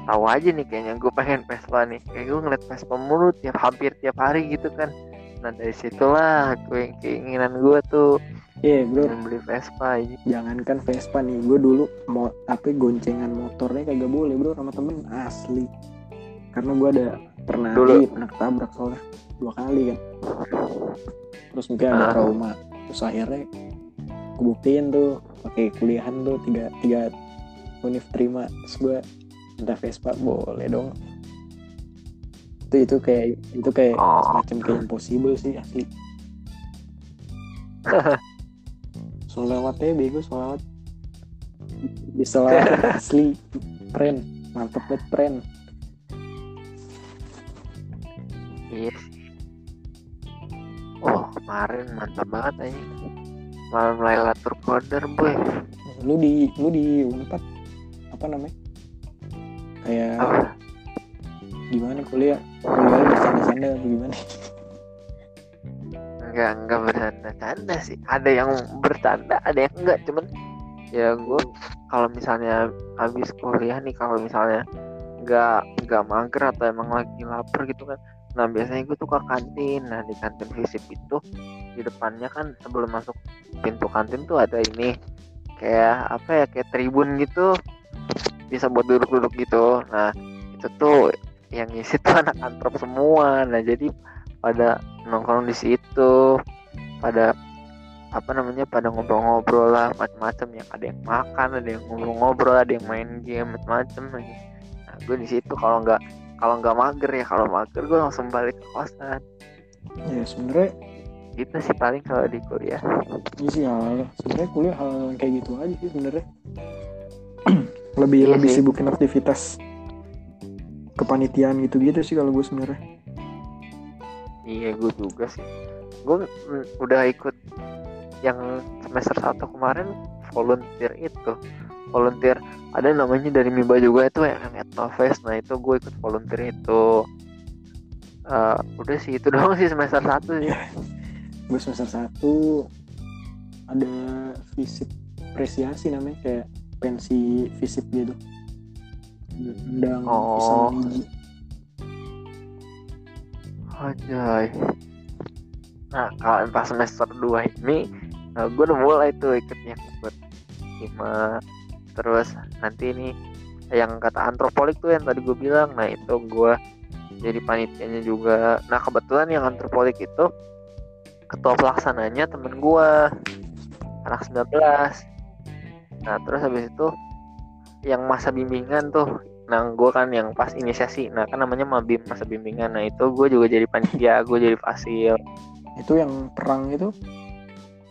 Tahu aja nih kayaknya gue pengen Vespa nih. Kayak gue ngeliat Vespa mulu tiap hampir tiap hari gitu kan. Nah dari situlah gue keinginan gue tuh yeah, bro. Beli Vespa aja. Jangankan Vespa nih, gue dulu mau tapi goncengan motornya kagak boleh bro sama temen asli. Karena gue ada pernah dulu pernah ketabrak soalnya dua kali kan. Terus mungkin ada trauma. Terus akhirnya gue buktiin tuh pakai kuliahan tuh tiga tiga univ terima. Terus gue minta Vespa boleh dong. Itu itu kayak itu kayak oh. Macam kayak impossible sih asli. Solawatnya bego solawat. Bisa asli tren, mantep banget tren. Iya. Oh kemarin mantap banget aja. Malam Laylatul Qadar boy. Lu di lu di U N P A D apa namanya? Kayak oh. Gimana kuliah? Kuliah bercanda-canda gimana? Enggak enggak bercanda-canda sih. Ada yang bercanda, ada yang enggak. Cuman ya gue kalau misalnya habis kuliah nih, kalau misalnya enggak enggak mager atau emang lagi lapar gitu kan. Nah biasanya gue tuh ke kantin. Nah di kantin FISIP itu di depannya kan sebelum masuk pintu kantin tuh ada ini kayak apa ya, kayak tribun gitu, bisa buat duduk-duduk gitu. Nah itu tuh yang ngisi tuh anak antrop semua. Nah jadi pada nongkrong di situ, pada apa namanya, pada ngobrol-ngobrol lah macam-macam. Yang ada yang makan, ada yang ngobrol-ngobrol, ada yang main game macam-macam. Nah gue di situ kalau nggak Kalau nggak mager ya, kalau mager gue langsung balik ke kosan. Ya sebenarnya itu sih paling kalau di kuliah. Iya sih hal, sebenarnya kuliah hal kayak gitu aja sih sebenarnya. lebih iya lebih sih. Sibukin aktivitas kepanitiaan gitu-gitu sih kalau gue sebenarnya. Iya gue juga sih. Gue m- udah ikut yang semester satu kemarin volunteer itu. Volunteer ada namanya dari M I B A juga itu yang Etnofest. Nah itu gue ikut volunteer itu. Uh, udah sih itu doang sih semester satu sih. Gue semester satu ada FISIP apresiasi namanya, kayak pensi FISIP gitu. Undang oh. Islam I G. Ajay. Nah kalau pas semester dua ini uh, gue udah mulai tuh ikutnya ikut lima. Terus nanti ini yang kata antropolik tuh yang tadi gue bilang, nah itu gue jadi panitianya juga. Nah kebetulan yang antropolik itu ketua pelaksananya temen gue anak sembilan belas. Nah terus habis itu yang masa bimbingan tuh, nah gue kan yang pas inisiasi, nah kan namanya mabim masa bimbingan. Nah itu gue juga jadi panitia, gue jadi fasil. Itu yang perang itu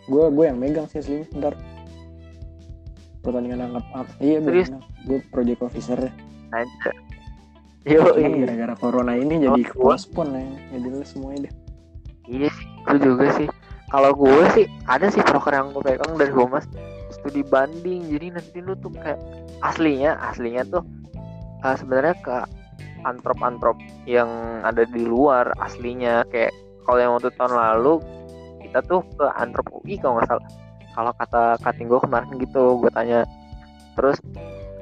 gue gue yang megang sih aslinya. Bentar pertandingan anggap up. Iya benar. Gue project officer. Aja. Yo, ini gara-gara corona ini jadi postpone ya. Jadi lu semuanya deh. Iya, gue juga sih. Kalau gue sih ada sih proker yang gue pegang dari Humas, studi banding. Jadi nanti lu tuh kayak aslinya, aslinya tuh uh, sebenarnya ke antrop-antrop yang ada di luar aslinya. Kayak kalau yang waktu tahun lalu kita tuh ke antrop U I kalau enggak salah. Kalau kata kating gue kemarin gitu, gue tanya. Terus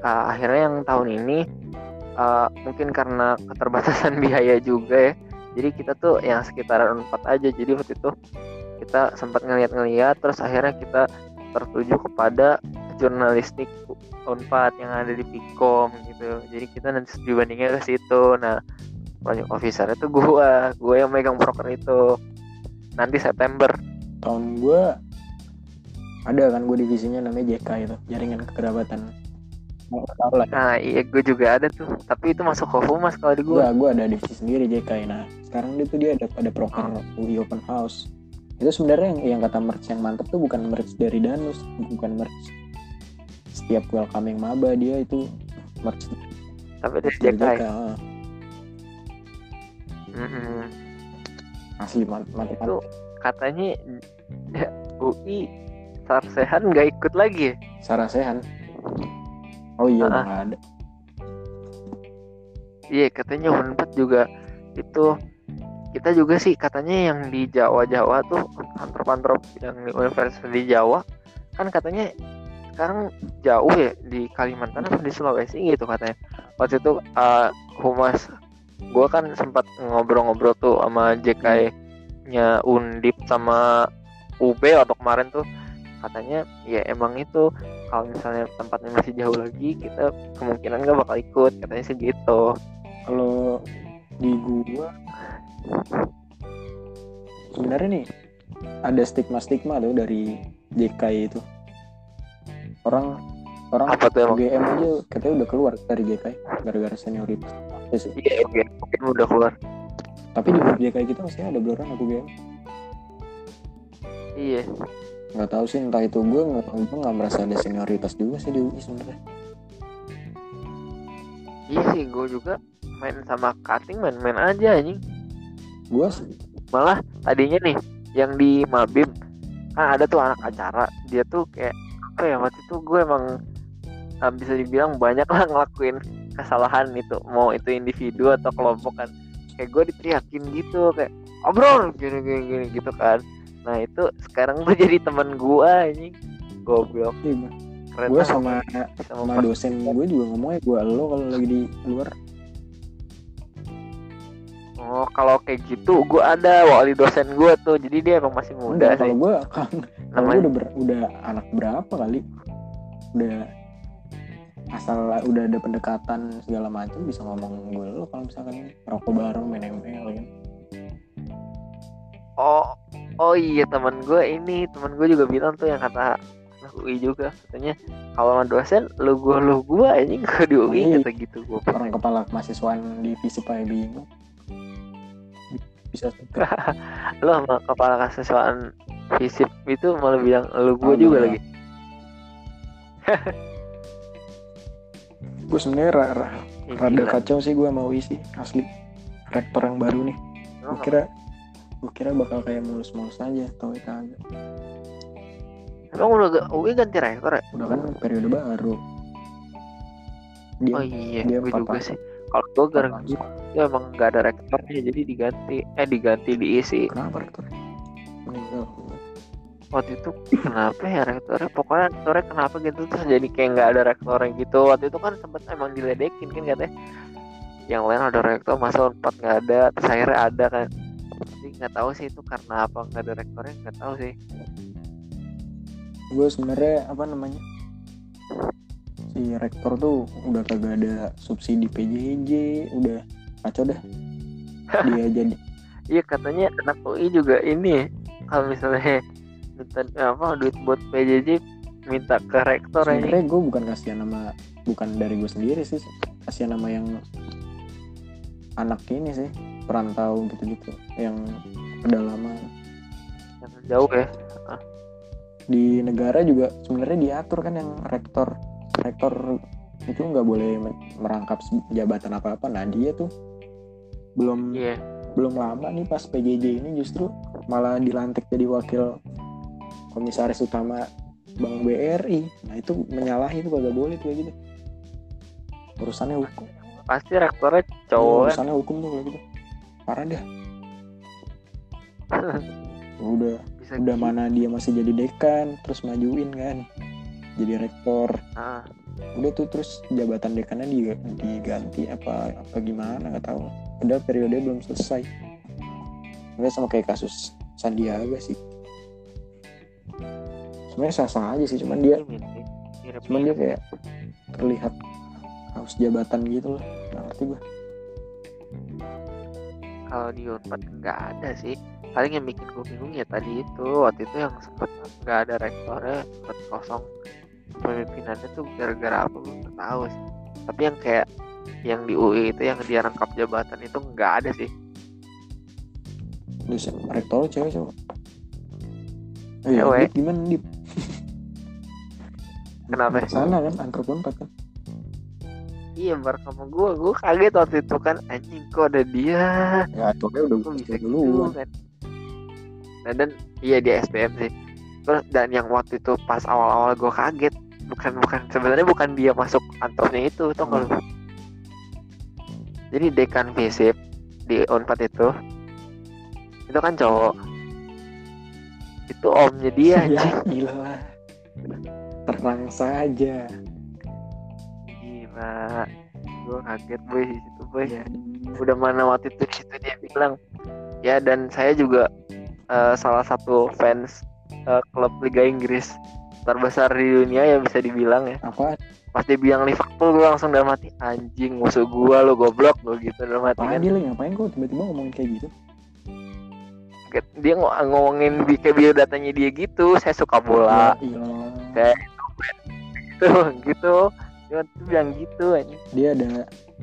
uh, akhirnya yang tahun ini uh, mungkin karena keterbatasan biaya juga ya, jadi kita tuh yang sekitaran empat aja. Jadi waktu itu kita sempat ngeliat-ngeliat, terus akhirnya kita tertuju kepada jurnalistik U N P A D yang ada di Pikom gitu. Jadi kita nanti dibandingnya ke situ. Nah project officer itu gue, gue yang megang proker itu nanti September. Tahun gue ada kan gue divisinya namanya J K itu, jaringan kekerabatan. Nah iya gue juga ada tuh, tapi itu masuk Humas kalau di gue. Nah, gue ada divisi sendiri J K. Nah sekarang dia tuh dia ada pada proker U I Open House. Itu sebenarnya yang, yang kata merch yang mantep tuh bukan merch dari Danus, bukan merch setiap welcoming maba, dia itu merch. Tapi dari J K. J K. Asli mantep mantep. Itu katanya U I Sarsehan nggak ikut lagi? Sarasehan? Oh iya nggak uh-huh. ada. Iya katanya Unpad juga itu. Kita juga sih katanya yang di Jawa-Jawa tuh antrop-antrop yang di universitas di Jawa kan katanya sekarang jauh ya di Kalimantan atau di Sulawesi gitu katanya. Waktu itu uh, Humas gue kan sempat ngobrol-ngobrol tuh sama J K-nya UNDIP sama U B atau kemarin tuh. Katanya ya emang itu kalau misalnya tempatnya masih jauh lagi kita kemungkinan nggak bakal ikut katanya sih gitu. Kalau di gua sebenarnya nih ada stigma-stigma loh dari J K itu. Orang orang U G M aja katanya udah keluar dari J K gara-gara senioritas. Iya U G M mungkin udah keluar. Tapi di J K kita masih ada beberapa U G M. Iya. Nggak tahu sih, entah itu gue nggak nggak merasa ada senioritas juga sih di U I sebenarnya. Iya sih, gue juga main sama cutting main-main aja anjing. Gue malah tadinya nih yang di Mabim kan ada tuh anak acara, dia tuh kayak apa ya, waktu itu gue emang bisa dibilang banyak lah ngelakuin kesalahan itu, mau itu individu atau kelompok kan. Kayak gue diteriakin gitu kayak obrol gini gini gini gitu kan. Nah itu sekarang tuh jadi teman gue anjing. Goblok. Iya, gue sama sama dosen gue juga ngomongnya gue elo kalau lagi di luar. Oh kalau kayak gitu gue ada wali dosen gue tuh, jadi dia emang masih muda. Enggak, sih. Kalau gue kan namanya udah ber, udah anak berapa kali udah asal udah ada pendekatan segala macam bisa ngomong gue elo kalau misalkan rokok bareng main M L gitu. Oh. Oh iya, teman gue ini, teman gue juga bilang tuh yang kata anak U I juga, katanya kalau sama dosen lu gue lu gue anjing, gue di U I kata gitu. Gue orang kepala mahasiswaan di FISIP bingung bisa suka. Lo sama kepala mahasiswaan FISIP itu malah bilang lu gue oh, juga ya. Lagi gue sebenarnya ra- ra- ya, rada gila. Kacau sih gue sama U I sih asli, rektor yang baru nih. Gue kira gue kira bakal kayak mulus-mulus aja, tau itu aja. Emang udah U I ganti rektor ya? Udah kan periode baru. Dia, oh iya, gue juga sih. Kalau gue gara-gara itu emang gak ada rektornya, jadi diganti, eh diganti diisi. Kenapa rektornya? Meninggal. Waktu itu kenapa ya rektornya? Pokoknya rektornya kenapa gitu terus jadi kayak gak ada rektornya gitu. Waktu itu kan sempet emang diledekin kan katanya. Yang lain ada rektor, masa empat gak ada, terus akhirnya ada kan. Nggak tahu sih itu karena apa nggak ada rektornya, nggak tahu sih. Gue sebenarnya apa namanya si rektor tuh udah kagak ada subsidi P J J, udah kacau dah dia jadi. Iya katanya anak U I juga ini kalau misalnya minta apa duit buat P J J minta ke rektor. Sebenarnya gue bukan kasihan sama, bukan dari gue sendiri sih, kasihan sama yang anak ini sih, perantau gitu-gitu yang pedalaman yang jauh ya. Ah. Di negara juga sebenarnya diatur kan yang rektor rektor itu nggak boleh merangkap jabatan apa-apa. Nah dia tuh belum yeah. belum lama nih pas P J J ini justru malah dilantik jadi wakil komisaris utama Bank B R I. Nah itu menyalahi, itu kagak boleh tuh gitu, urusannya hukum. Pasti rektornya cowok. Urusannya hukum tuh kayak gitu. Parah dah. Udah bisa udah gitu. Mana dia masih jadi dekan, terus majuin kan. Jadi rektor. Ah. Udah tuh terus jabatan dekannya diganti apa apa gimana enggak tahu. Udah periode belum selesai. Ini sama kayak kasus Sandiaga sih. Sebenarnya sah-sah aja sih, cuman dia cuman dia kayak terlihat harus jabatan gitu loh, nggak ngerti gue. Kalau di U N P A D nggak ada sih, paling yang bikin gue bingung ya tadi itu waktu itu yang sempat nggak ada rektornya, sempat kosong pemimpinannya tuh gara-gara apa gue nggak tahu sih. Tapi yang kayak yang di U I itu yang dia rangkap jabatan itu nggak ada sih. Terus rektor cewek cewek. Cewek gimana Dip? Kenapa? Sana kan Antrop U N P A D kan. Iya bareng sama gue, gue kaget waktu itu kan anjing kok ada dia. Ya toke udah gue bisa dulu kan. Nah dan iya dia S P M sih. Terus dan yang waktu itu pas awal-awal gue kaget bukan bukan sebenarnya bukan dia masuk antropnya itu tuh kalau. Hmm. Jadi dekan FISIP di U N P A D itu itu kan cowok. Itu omnya dia anjing. Gila. Terang saja. Nah, gue kaget boy di situ boy. Ya. Udah mana waktu itu di situ dia bilang, ya dan saya juga uh, salah satu fans uh, klub Liga Inggris terbesar di dunia ya bisa dibilang ya. Apa? Pas dia bilang Liverpool, gue langsung dalam hati anjing musuh gue lo goblok lo gitu dalam hati. Apaan kan? Dia lo ngapain kok tiba-tiba ngomongin kayak gitu? Dia ng- ngomongin kayak biodatanya dia gitu, saya suka bola. Ya, iya. Saya gitu gitu. Dia tuh bilang gitu aja. Dia ada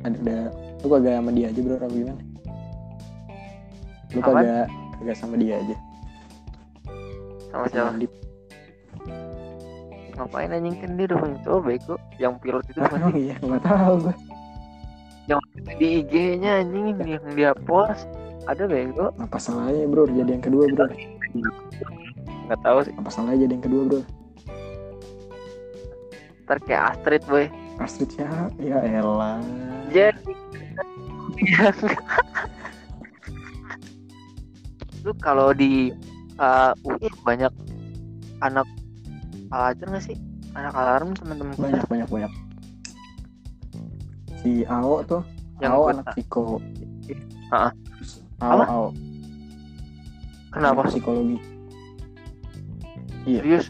ada lu kagak sama dia aja bro apa gimana? Lu kagak kagak sama dia aja. Sama siapa? Ngapain anjing, kan dia udah punya cowok, bego. Yang pilot itu bukan oh, iya, gak tahu gue. Yang di I G-nya anjing yang dia post ada bego. Apa salahnya bro jadi yang kedua bro? Gak tahu sih. Apa salahnya jadi yang kedua bro? Ntar kayak Astrid boy. Astrid ya, ya elah. Jadi lu kalau di uh, U I banyak anak pelajar nggak sih, anak alarm teman-teman? Banyak banyak banyak. Si A O tuh, yang A O anak psiko. Ah, A O A O. Kenapa? Anak psikologi. Iya. Serius?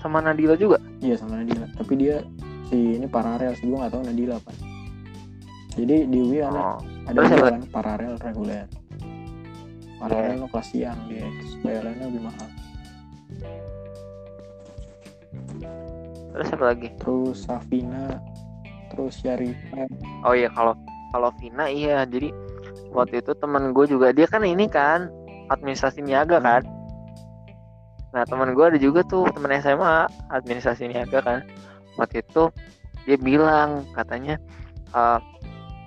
Sama Nadila juga? Iya sama Nadila. Tapi dia si ini paralel sih, gue nggak tahu Nadila apa. Jadi di U I anak oh. ada yang paralel reguler. Paralel yeah. kelas siang dia, terus bayarannya lebih mahal. Terus siapa lagi? Terus Safina, terus Syarifah. Oh iya, kalau kalau Vina iya. Jadi waktu itu teman gue juga, dia kan ini kan administrasi niaga kan. Nah teman gue ada juga tuh teman S M A administrasi niaga kan. Waktu itu dia bilang katanya uh,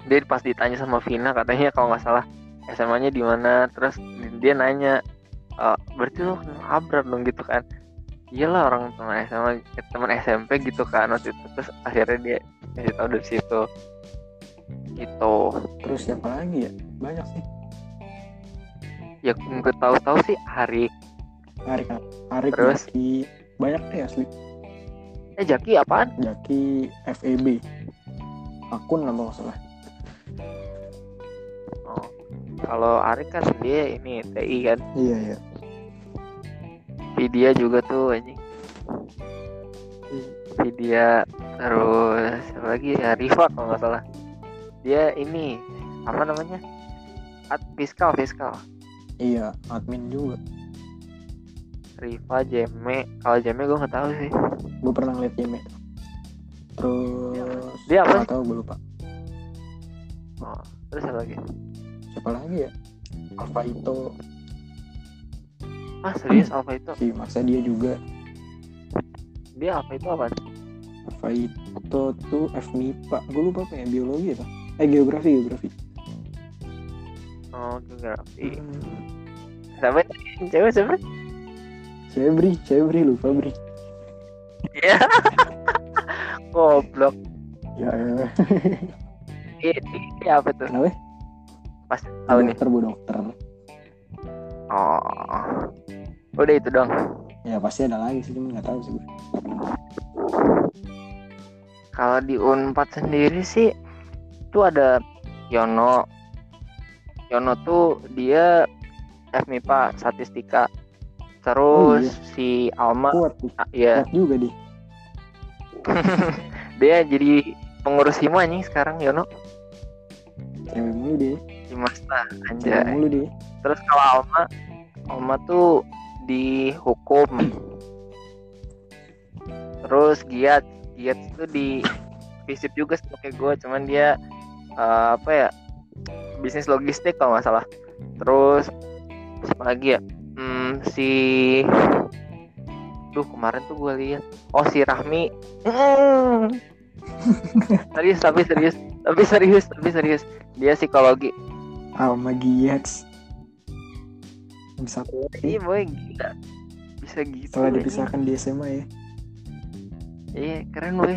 dia pas ditanya sama Vina katanya kalau nggak salah S M A-nya di mana. Terus dia nanya e, berarti lo kenal Abrar dong gitu kan. Iyalah orang teman S M A, teman S M P gitu kan waktu itu. Terus akhirnya dia kasih tahu dari situ. Gitu. Terus siapa lagi ya? Banyak sih. Ya gue tahu-tahu sih Harik. Harik. Harik. Terus Jaki. Banyak deh asli. Eh Jaki apaan? Jaki F E B. Akun nambah masalah. Oh. Kalau Arik kan dia ini T I kan. Iya iya. Vidya juga tuh anjing. Vidya terus siapa lagi ya, Riva kalau nggak salah. Dia ini apa namanya? Ad fiskal fiskal. Iya, admin juga. Riva, Jeme, kalau Jeme gue nggak tahu sih. Gue pernah ngeliat Jeme. Terus dia apa? Nggak tahu gue lupa. Oh, terus siapa lagi? Siapa lagi ya? Alfa itu. Ah serius Alfa itu? Si masa dia juga. Dia Alfa itu apa? Alfa itu tuh F M I P A. Gue lupa apa ya, biologi apa? Eh geografi geografi. Oh geografi. Siapa? Siapa siapa? Cebri Cebri lupa Bri. Ya. Goblok. Ya. Ini apa tuh? Kenapa? Pas tahun ini terbu dokter. Oh, udah itu dong. Ya pasti ada lagi sih, cuman nggak tahu sih gue. Kalau di Unpad sendiri sih, tuh ada Yono. Yono tuh dia F M I P A statistika. Terus oh, iya. si Alma, kuat, ah, ya. Kuat juga deh. Dia jadi pengurus hima nih sekarang Yono. Cewek mulu deh. Dimasta anjay. Cewek mulu deh. Terus kalau Alma, Alma tuh di hukum. Terus Giat, Giat tuh di FISIP juga seperti gue, cuman dia uh, apa ya? Bisnis logistik kalau nggak salah. Terus siapa lagi ya? Hmm, si tuh kemarin tuh gue lihat. Oh si Rahmi. Mm. serius tapi serius. Tapi serius, tapi serius. Dia psikologi. Alma Giats. Bisa kuat. Iya, boy, gila. Bisa gitu. Setelah dipisahkan ini. Di S M A ya. Iya, keren boy.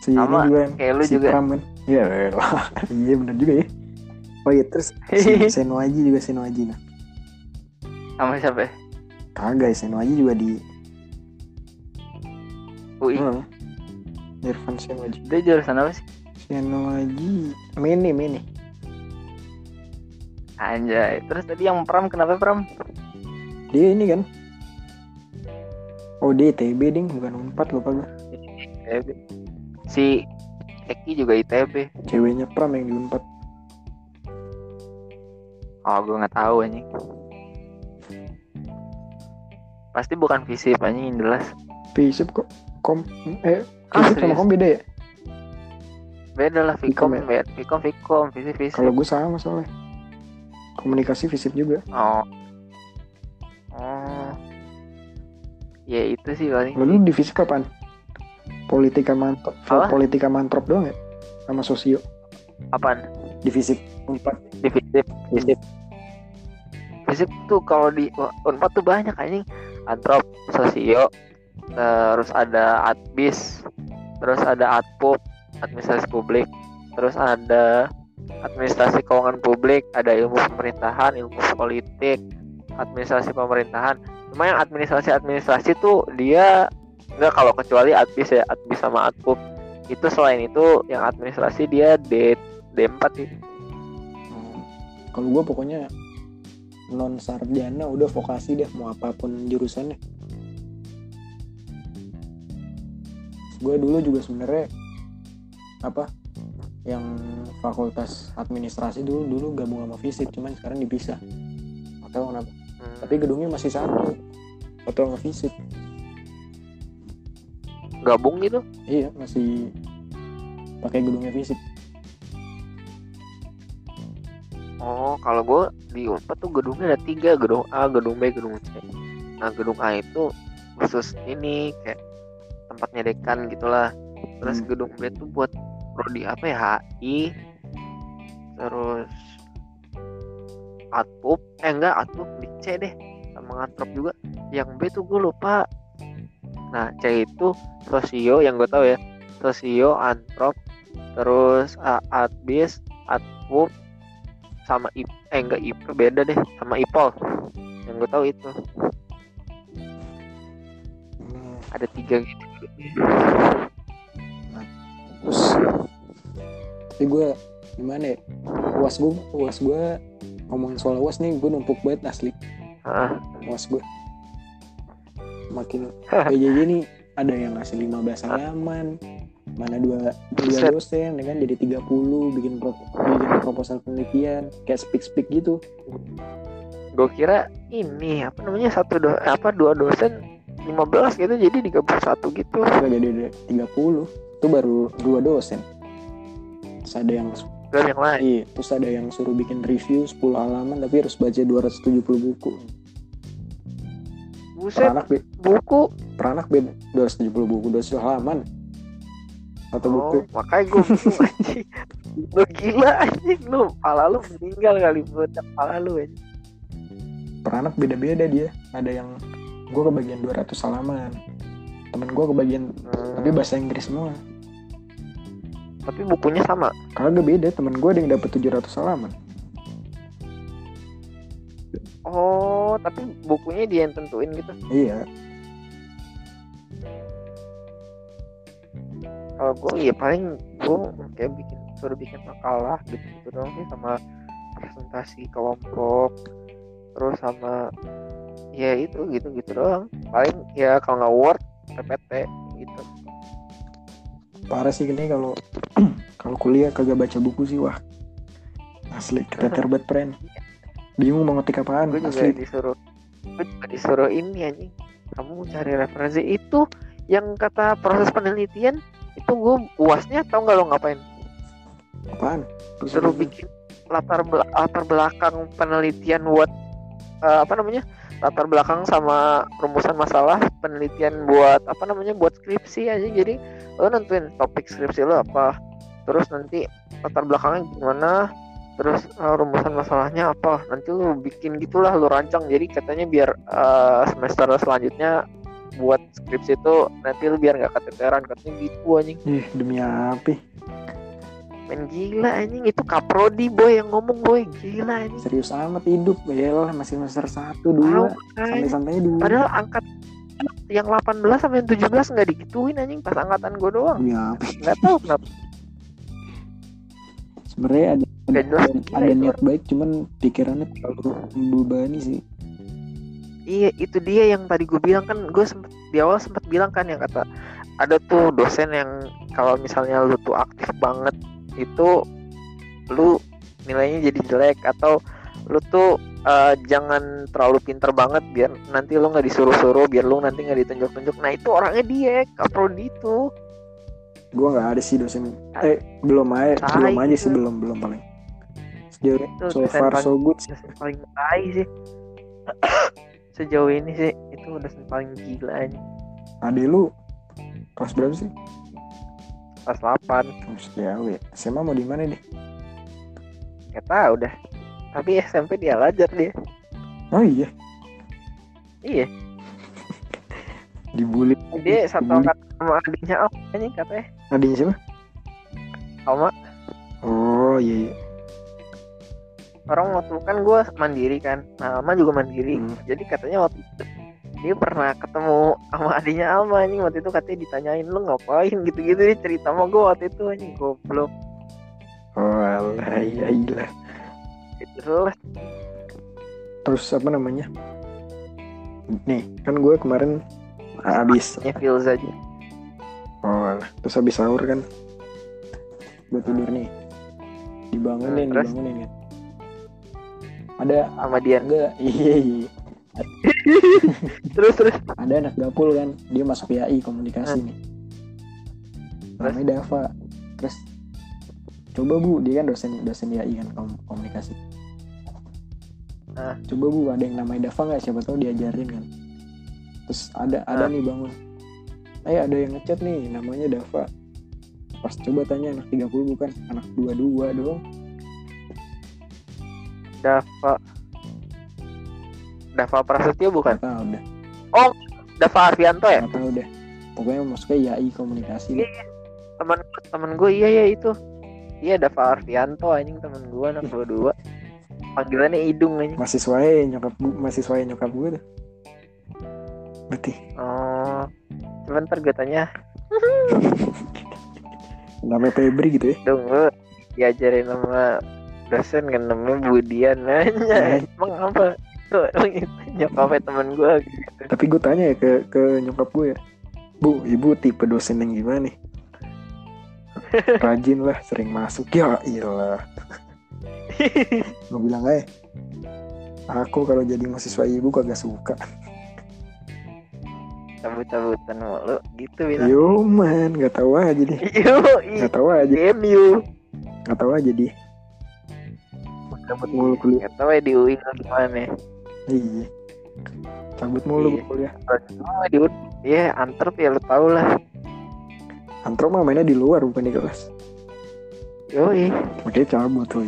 Si Alma, kayak lu si juga. Praman. Iya, iya benar juga ya. Oh iya, terus si Senwaji juga Senwaji nah. Sama siapa? Kagak, Senwaji juga di U I. Hmm. Irfan Senwaji. Dia jurusan apa sih? Senwaji Mini Mini. Anjay. Terus tadi yang Pram kenapa Pram? Dia ini kan. Oh dia I T B ding, bukan Unpad lupa gue. I T B. Si Eki juga I T B. Ceweknya Pram yang di Unpad. Oh gue nggak tahu anjing. Pasti bukan Fisip anjing yang jelas. Fisip kok kom eh ah, fisip sama kom beda ya? Beda lah, Fikom beda. Fikom, Fikom, Fisip, Fisip. Kalau gue sama soalnya. Komunikasi Fisip juga. Oh. Oh. Ya itu sih paling. Lalu di fisika apaan? Politika mantap. Politika mantap doang ya? Sama sosio. Apaan? Di fisik U N P A D. Di fisik. Fisik. Fisik tuh kalau di U N P A D tuh banyak anjing. Antrop, sosio, terus ada adbis, terus ada adpup, administrasi publik, terus ada administrasi keuangan publik, ada ilmu pemerintahan, ilmu politik, administrasi pemerintahan. Cuma yang administrasi-administrasi tuh dia enggak, kalau kecuali adbis ya, adbis sama adpup. Itu selain itu yang administrasi dia D D empat sih. Kalau gue pokoknya non sarjana udah vokasi deh, mau apapun jurusannya. Gue dulu juga sebenarnya apa yang fakultas administrasi dulu dulu gabung sama FISIP, cuman sekarang dipisah atau kenapa? Hmm. Tapi gedungnya masih sama atau sama FISIP. Gabung gitu? Iya, masih pakai gedungnya FISIP. Oh, kalau gue di U N P A D tuh gedungnya ada tiga, gedung A, gedung B, gedung C. Nah, gedung A itu khusus ini kayak tempatnya dekan gitulah. Terus hmm. gedung B tuh buat prodi apa ya, H I. Terus Atpup, eh enggak Atpup di C deh, sama Antrop juga. Yang B tuh gue lupa. Nah, C itu sosio yang gue tahu ya, sosio, Antrop, terus adbis, Atpup, sama I P, eh enggak I P beda deh, sama I P O L. Yang gue tahu itu. Hmm. Ada tiga gitu. Nah, terus tapi gue gimana ya? U A S gue, U A S gue ngomongin soal U A S nih, gue numpuk banget asli. Heeh. U A S gue. Makin P J J nih ada yang ngasih lima belas halaman. Mana dua dua dosen dengan jadi tiga puluh bikin pro, bikin proposal penelitian kayak speak speak gitu. Gue kira ini apa namanya satu do, apa dua dosen lima belas gitu jadi tiga puluh satu gitu. Gak jadi tiga puluh itu baru dua dosen. Terus ada yang, yang lain. Iya, terus ada yang suruh bikin review sepuluh halaman tapi harus baca dua ratus tujuh puluh buku. Buset. Per anak be, buku per anak beda dua ratus tujuh puluh buku, dua ratus halaman. Atau oh, buku. Makanya gue bingung anjing. Lu gila anjing, lu pala lu meninggal kali, bocah pala lu anjing. Per anak beda-beda dia. Ada yang gue kebagian dua ratus halaman. Temen gue kebagian hmm. tapi bahasa Inggris semua. Tapi bukunya sama. Kagak, beda. Temen gue ada yang dapat tujuh ratus halaman. Oh, tapi bukunya dia yang tentuin gitu. Iya. Kalau gue ya paling gue kayak bikin suruh bikin makalah gitu gitu dong sih, sama presentasi kelompok, terus sama ya itu gitu gitu doang paling ya, kalau nggak Word P P T gitu. Parah sih gini kalau kalau kuliah kagak baca buku sih, wah asli kita terbat pren, bingung mau ngetik apaan. Gue juga disuruh, gue juga disuruh ini anjing, kamu cari referensi itu yang kata proses penelitian. Itu gue U A S-nya tau gak lo ngapain? Apaan? Suruh bikin latar, bel- latar belakang penelitian buat uh, apa namanya? Latar belakang sama rumusan masalah penelitian buat apa namanya? Buat skripsi aja. Jadi lo nentuin topik skripsi lo apa, terus nanti latar belakangnya gimana, terus uh, rumusan masalahnya apa. Nanti lo bikin gitulah, lo rancang. Jadi katanya biar uh, semester selanjutnya buat skripsi itu nanti lu biar nggak keteteran, katanya gitu anjing. Ih, demi apa? Men gila anjing, itu kaprodi boy yang ngomong boy, gila anjing. Serius amat hidup, yaelah masih semester satu dulu. Santai-santainya dulu. Padahal angkat yang delapan belas sampai yang tujuh belas enggak digituin anjing, pas angkatan gua doang. Ya, enggak tahu kenapa. Sebenarnya ada ada, ada niat baik cuman pikirannya terlalu membebani sih. Iya, itu dia yang tadi gue bilang kan, gue sempet, di awal sempat bilang kan yang kata ada tuh dosen yang kalau misalnya lu tuh aktif banget itu lu nilainya jadi jelek, atau lu tuh uh, jangan terlalu pinter banget biar nanti lu nggak disuruh-suruh, biar lu nanti nggak ditunjuk-tunjuk. Nah itu orangnya dia, kaprodi itu. Gue nggak ada sih dosen, eh belum aja, tai belum aja sih, belum belum paling. Sejauh so far so good sih. Paling tai sih. Sejauh ini sih itu itu dosen paling gila aja. Adik lu kelas berapa sih? Kelas delapan. Jauh ya. S M A mau di mana deh? Gak tau dah. Tapi S M P dia lajar dia. Oh iya. Iya. Dibully. Dia satu angkatan sama adiknya Om kayaknya katanya. Adiknya siapa? Oma. Oh iya. Iya. Orang waktu kan gue mandiri kan, nah Alma juga mandiri, hmm. Jadi katanya waktu itu dia pernah ketemu sama adiknya Alma nih, waktu itu katanya ditanyain lu ngapain gitu-gitu, dia cerita sama gue waktu itu anjing, goblok. Oh alah, iya iya. Terus, terus apa namanya? Nih kan gue kemarin abis. Ya feels aja. Oh alah, terus abis sahur kan, gue tidur nih, dibangunin, nah, dibangunin. Ya. Ada sama dia enggak? Iya iya. Terus terus ada anak Gapul kan, dia masuk P I komunikasi nih. Namanya Dava. Terus coba Bu, dia kan dosen dosen P I kan komunikasi. Nah, coba Bu ada yang namanya Dava enggak? Siapa tahu diajarin kan. Terus ada ada nah. nih bangun. Eh ada yang ngechat nih namanya Dava. Pas coba tanya anak tiga puluh bukan, anak dua puluh dua doang. Dava Dava Prasetyo bukan? Nah, udah. Oh, Dava Arvianto ya? Nah, udah. Pokoknya maksudnya Y I komunikasi. Iya, iya. Temen, temen gue iya ya itu. Iya Dava Arvianto anjing temen gue anak dua puluh dua. Panggilannya hidung anjing. Mahasiswanya nyokap gue, mahasiswanya nyokap gue tuh. Berarti. Oh. Cuman ntar gue tanya. Namanya Febri gitu ya. Dong gue diajarin sama dosen kan namanya Budian nanya, emang apa? Nyokapnya teman gue gitu. Tapi gue tanya ya ke ke nyokap gue ya, Bu, ibu tipe dosen yang gimana nih? Rajin lah, sering masuk. Ya iyalah. Gue bilang aja, aku kalau jadi mahasiswa ibu kagak suka. Cabut-cabutan mulu gitu bilang. Yo man, gak tahu aja deh. Yo, gak tahu aja. M U. Gak tahu aja deh. Cabut mulu kuliah. Atau di U I atau gimana? Iya. Cabut mulu iya. Kuliah. Oh, di U I. Iya, Antrop ya lu tau lah. Antrop mah mainnya di luar bukan di kelas. Yoi. Oke, cabut tuh.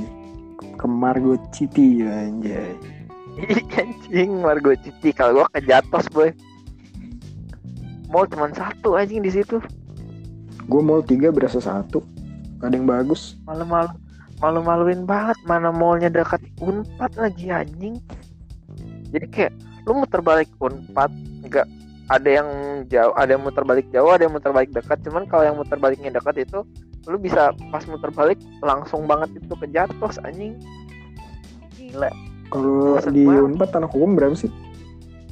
Ke Margo City ya, anjay. Anjing Margo City kalau gua kejatos, boy. Mall cuma satu anjing di situ. Gua mall tiga berasa satu. Gak ada yang bagus. Malam-malam malu-maluin banget, mana mallnya dekat UNPAD lagi anjing. Jadi kayak lu muter balik UNPAD, enggak ada yang jauh, ada yang muter balik jauh, ada yang muter balik dekat. Cuman kalau yang muter baliknya dekat itu lu bisa pas muter balik langsung banget itu ke Jatos anjing. Gila. Kalau di UNPAD anak hukum berapa sih?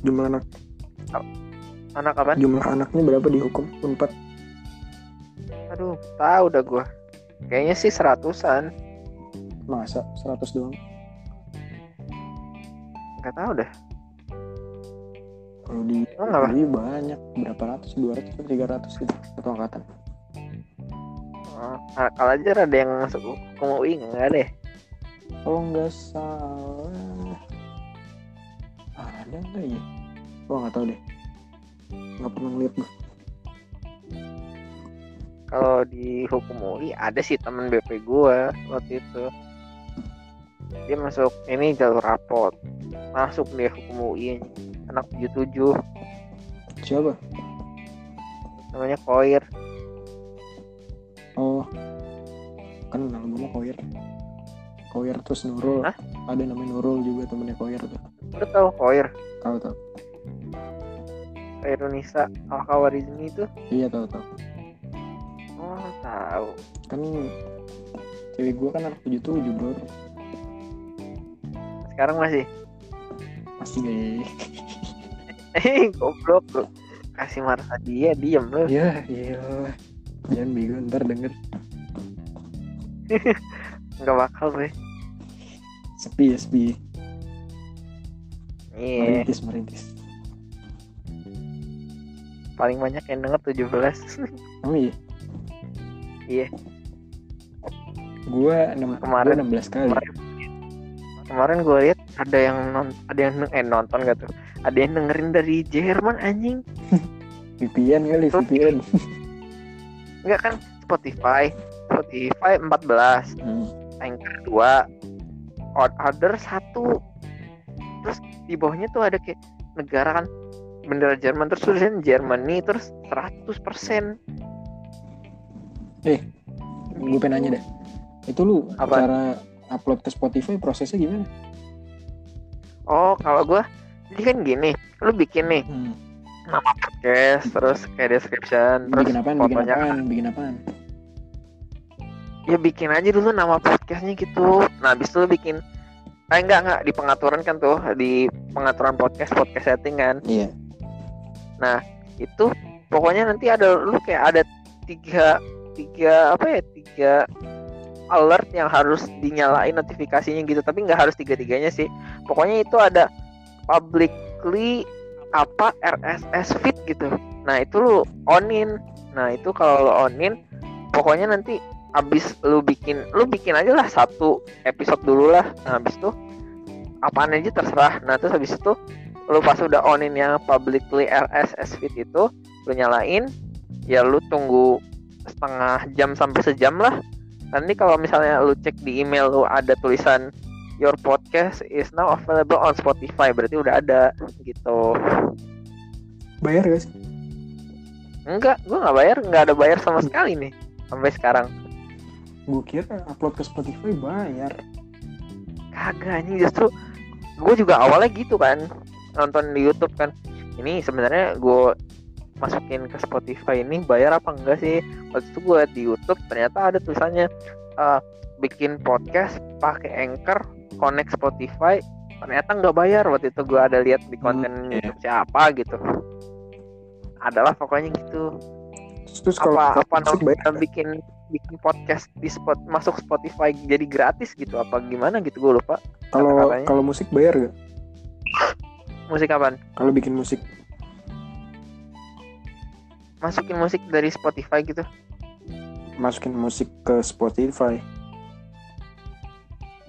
Jumlah anak. Anak apa? Jumlah anaknya berapa di hukum UNPAD? Aduh, tahu dah gua. Kayaknya sih seratusan. Masa seratus doang? Gak tau deh. Kalau di oh, ini banyak, berapa ratus, dua ratus, tiga ratus gitu satu angkatan. Oh, kalau aja ada yang masuk hukum U I nggak deh? Kalau nggak salah ada nggak ya? Gua nggak tahu deh. Nggak pernah lihat gua. Kalau di hukum U I ada sih teman B P gue waktu itu. Dia masuk ini jalur rapot. Masuk dia hukum U I anak tujuh puluh tujuh. Siapa? Namanya Koir. Oh. Kan namanya Koir. Koir terus Nurul. Hah? Ada namanya Nurul juga temennya Koir tuh. Lu tahu Koir? Tahu tahu. Koir Nisa Al-Khawarizmi itu? Iya tahu tahu. Oh tahu kan cewek gue kan anak tujuh puluh tujuh bro. Sekarang masih masih deh. Eh goblok bro, kasih marah dia diem loh. Ya iya jangan bego ntar denger. Nggak bakal deh. Sepi sepi. Iya. Merintis merintis. Paling banyak yang denger tujuh belas. Oh iya. Iya. Gua enam kemarin enam belas kali. Kemarin, kemarin gua lihat ada yang non, ada yang eh, nonton enggak tuh. ada yang dengerin dari Jerman anjing. V P N kali, V P N. Enggak kan, Spotify, Spotify empat belas, hmm. Anchor dua, Other satu. Terus di bawahnya tuh ada kayak negara kan, bendera Jerman, terus tulisan Germany, terus seratus persen. Eh, gue pengen nanya deh. Itu lu apa? Cara upload ke Spotify prosesnya gimana? Oh, kalau gue jadi kan gini, lu bikin nih hmm. nama podcast, terus kayak description, terus bikin apaan, fotonya bikin apaan, bikin apaan? Ya bikin aja dulu nama podcastnya gitu. Nah, abis itu lu bikin eh enggak enggak di pengaturan kan tuh, di pengaturan podcast podcast setting kan. Iya. Yeah. Nah, itu pokoknya nanti ada lu kayak ada tiga tiga apa ya tiga alert yang harus dinyalain notifikasinya gitu, tapi nggak harus tiga-tiganya sih. Pokoknya itu ada publicly apa R S S feed gitu. Nah itu lu onin. Nah itu kalau lu onin, pokoknya nanti abis lu bikin, lu bikin aja lah satu episode dulu lah. Nah abis itu apaan aja terserah. Nah terus abis itu lu pas udah onin yang publicly R S S feed itu, lu nyalain. Ya lu tunggu setengah jam sampai sejam lah. Nanti kalau misalnya lu cek di email lu ada tulisan your podcast is now available on Spotify, berarti udah ada gitu. Bayar gak sih? Enggak, gue gak bayar, gak ada bayar sama sekali nih sampai sekarang. Gue kira upload ke Spotify bayar. Kagak nih, justru gue juga awalnya gitu kan, nonton di YouTube kan. Ini sebenarnya gue masukin ke Spotify ini bayar apa enggak sih? Waktu itu gue liat di YouTube ternyata ada tulisannya uh, bikin podcast pakai Anchor connect Spotify, ternyata nggak bayar. Waktu itu gue ada lihat di konten okay. YouTube siapa gitu, adalah pokoknya gitu. Terus apa apa namanya bikin bikin podcast di spot masuk Spotify jadi gratis gitu apa gimana gitu, gue lupa. Kalau kalau musik bayar nggak? Musik apaan? Kalau bikin musik, masukin musik dari Spotify gitu. Masukin musik ke Spotify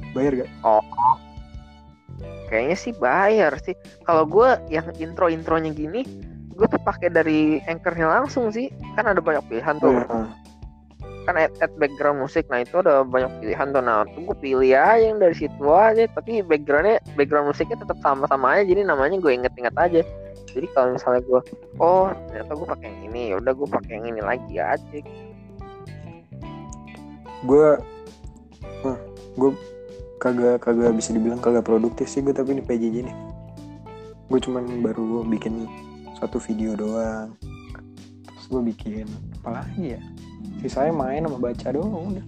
bayar gak? Oh, kayaknya sih bayar sih. Kalau gue yang intro-intronya gini, gue tuh pakai dari Anchor-nya langsung sih. Kan ada banyak pilihan tuh. Oh, ya. Kan add, add background musik. Nah itu ada banyak pilihan tuh. Nah tuh gue pilih aja yang dari situ aja. Tapi backgroundnya, background musiknya tetap sama-sama aja. Jadi namanya gue inget-inget aja. Jadi kalau misalnya gue, oh ternyata gue pakai yang ini, yaudah gue pakai yang ini lagi aja. Gue, nah, gue kagak kagak bisa dibilang kagak produktif sih gue, tapi ini P J J nih. Gue cuman baru gue bikin satu video doang. Terus gue bikin apa lagi ya? Sisanya main sama baca doang udah.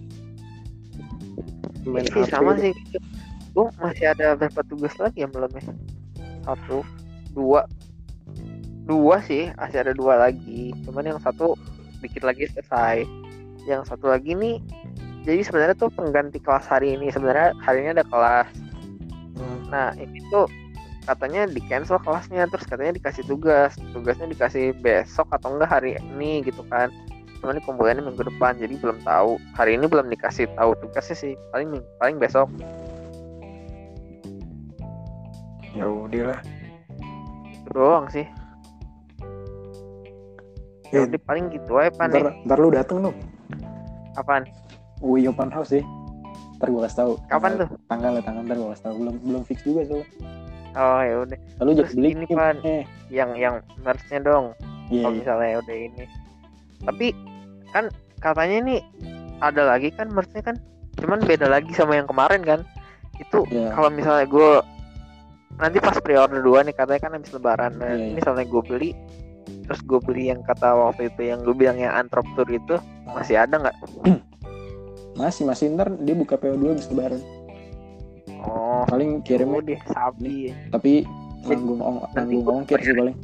Main H P sama sih. Gue masih ada beberapa tugas lagi yang belum ya. Satu, dua. Dua sih, masih ada dua lagi. Cuman yang satu dikit lagi selesai. Yang satu lagi nih, jadi sebenarnya tuh pengganti kelas hari ini. Sebenarnya hari ini ada kelas. Hmm. Nah ini tuh katanya di cancel kelasnya, terus katanya dikasih tugas. Tugasnya dikasih besok atau enggak hari ini gitu kan. Cuman dikumpulannya minggu depan, jadi belum tahu. Hari ini belum dikasih tahu tugasnya sih. Paling paling besok. Ya udah lah. Itu doang sih. Ya, ya, paling gitu aja pan ntar, ntar lu dateng lu. Apaan? Wih, open house sih. Ntar gue kasih tau. Kapan tanggal, tuh? Tanggal ya, tanggal ntar gue kasih tau. Belum belum fix juga soalnya. Oh ya udah. Lalu jadi beli ini pan. Eh. Yang yang merchnya dong. Yeah, kalau yeah. Misalnya udah ini. Tapi kan katanya nih ada lagi kan merchnya kan. Cuman beda lagi sama yang kemarin kan. Itu yeah. Kalau misalnya gue nanti pas pre-order dua nih katanya kan habis lebaran. Nah, yeah, ini misalnya gue beli. Terus gue beli yang kata waktu itu yang gue bilang yang Antrop Tour itu masih ada nggak? masih masih ntar dia buka P O dua abis lebaran. Oh. Paling kirimnya deh sabi. Tapi nanggung ngomong nanggung ngomong kirim sih paling.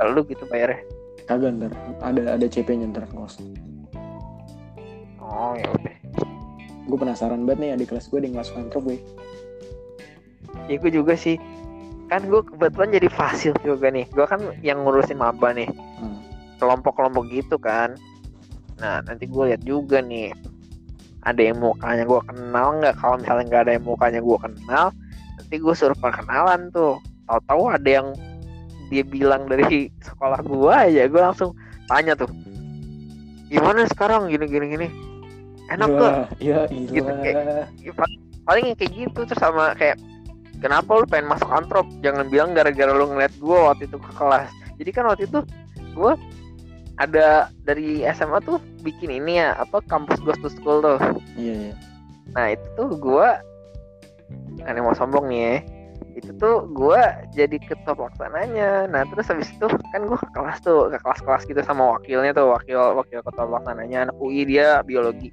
Lalu gitu bayarnya? Kagak ntar ada ada C P-nya ntar ngos. Oh ya udah. Gue penasaran banget nih adik kelas gue di kelas Antrop gue. Ya gue juga sih. Kan gue kebetulan jadi fasil juga nih. Gue kan yang ngurusin maba nih. Hmm. Kelompok-kelompok gitu kan. Nah nanti gue lihat juga nih, ada yang mukanya gue kenal gak. Kalau misalnya gak ada yang mukanya gue kenal, nanti gue suruh perkenalan tuh. Tahu-tahu ada yang dia bilang dari sekolah gua aja, gua langsung tanya tuh, gimana sekarang gini gini gini, enak gak? Ya, ya, gitu kayak paling kayak gitu. Terus sama kayak, kenapa lu pengen masuk antrop? Jangan bilang gara-gara lu ngeliat gua waktu itu ke kelas. Jadi kan waktu itu gua ada dari S M A tuh bikin ini ya, apa, kampus ghost to school tuh. Iya, iya. Nah itu tuh gua, kan yang mau sombong nih ya, itu tuh gue jadi ketua pelaksananya. Nah terus habis itu kan gue ke kelas tuh, ke kelas-kelas gitu sama wakilnya tuh, wakil wakil ketua pelaksananya anak U I, dia biologi.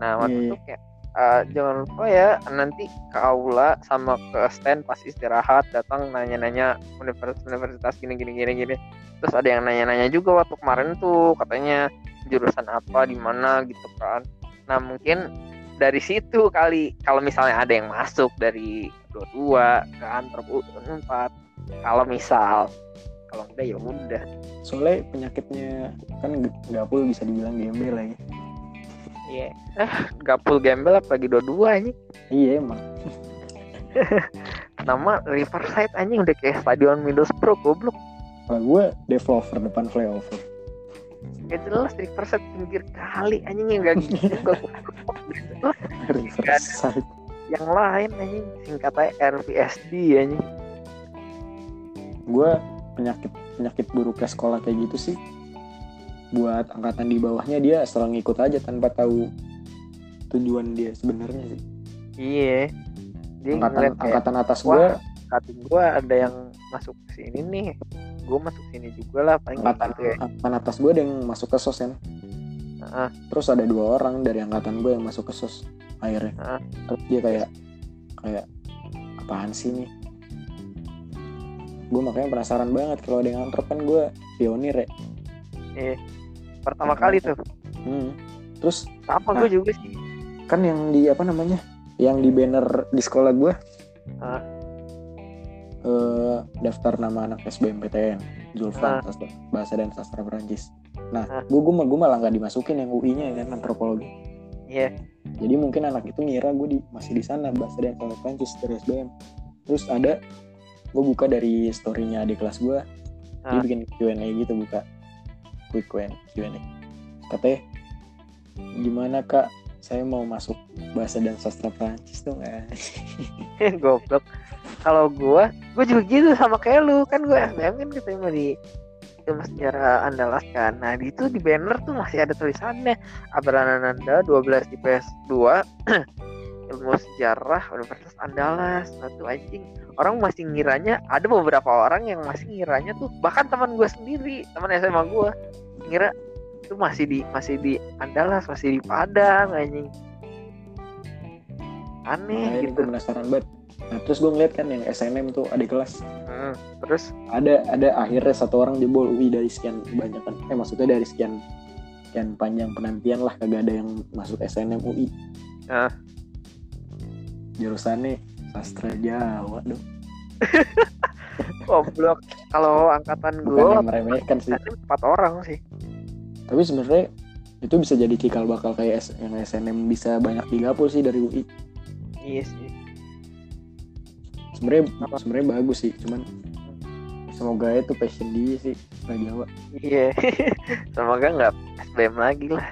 Nah waktu yeah. itu kayak uh, jangan lupa ya nanti ke aula sama ke stand pas istirahat datang nanya-nanya universitas-universitas gini-gini-gini. Terus ada yang nanya-nanya juga waktu kemarin tuh, katanya jurusan apa di mana gitu kan. Nah mungkin dari situ kali, kalau misalnya ada yang masuk dari dua puluh dua ke antrop U empat, kalau misal, kalau enggak ya udah. Soalnya penyakitnya kan Gapul bisa dibilang gembel lah ya. Iya, yeah. ah, Gapul gembel apalagi dua puluh dua anjing. Iya emang. Nama Riverside anjing udah kayak stadion Middlesbrough goblok. Nah, gue developer depan flyover. Gak jelas, Riverside pinggir kali anjing yang gak gitu. Riverside yang lain anjing singkatnya R V S D anjing. Gue penyakit penyakit buruk ke sekolah kayak gitu sih. Buat angkatan di bawahnya dia selalu ngikut aja tanpa tahu tujuan dia sebenarnya sih. Iya. Dia angkatan, angkatan atas gue, angkatan gue ada yang masuk sini nih, gue masuk sini juga lah paling. Angkatan gitu ya. Angkatan atas gue ada yang masuk ke sos kan. Uh-huh. Terus ada dua orang dari angkatan gue yang masuk ke sos akhirnya. Uh-huh. Terus dia kayak kayak apaan sih nih? Gue makanya penasaran banget kalau ada yang antrop kan gue pionir ya. Eh, pertama nah, kali tuh. Hmm. Terus apa nah, gue juga sih? Kan yang di apa namanya? Yang di banner di sekolah gue. Uh. Uh, daftar nama anak S B M P T N Zulfan, nah. Bahasa dan Sastra Perancis. Nah, nah. gue gue malah nggak dimasukin yang U I-nya kan, antropologi. Iya. Yeah. Jadi mungkin anak itu ngira gue di, masih di sana Bahasa dan Sastra Perancis dari S B M. Terus ada, gue buka dari story-nya adik kelas gue, nah. dia bikin Q and A gitu, buka quick Q and A. Katanya, gimana kak, saya mau masuk Bahasa dan Sastra Perancis tuh nggak? Goblok. Kalau gue, gue juga gitu sama kayak lu. Kan gue S B M kan ketemu di Ilmu Sejarah Andalas kan. Nah di itu di banner tuh masih ada tulisannya Abranananda dua belas I P S dua Ilmu Sejarah Universitas Andalas. Nah tuh anjing, orang masih ngiranya, ada beberapa orang yang masih ngiranya tuh, bahkan teman gue sendiri, teman S M A gue, ngira itu masih di masih di Andalas, masih di Padang anjing. Aneh nah, gitu. Gue penasaran banget. Nah terus gue ngeliat kan yang S N M tuh adik kelas, hmm, terus ada ada akhirnya satu orang jebol U I dari sekian banyak kan, eh maksudnya dari sekian sekian panjang penantian lah, kagak ada yang masuk S N M U I. Ah. Jurusannya sastra Jawa dong. Goblok. Kalau angkatan gue meremehkan sih. Empat orang sih. Tapi sebenarnya itu bisa jadi cikal bakal kayak yang S N M bisa banyak digapul sih dari U I. Iya yes, sih. Yes. Sebenarnya sebenarnya bagus sih, cuman semoga itu passion dia sih lagi awak. Iya, semoga nggak S B M lagi lah.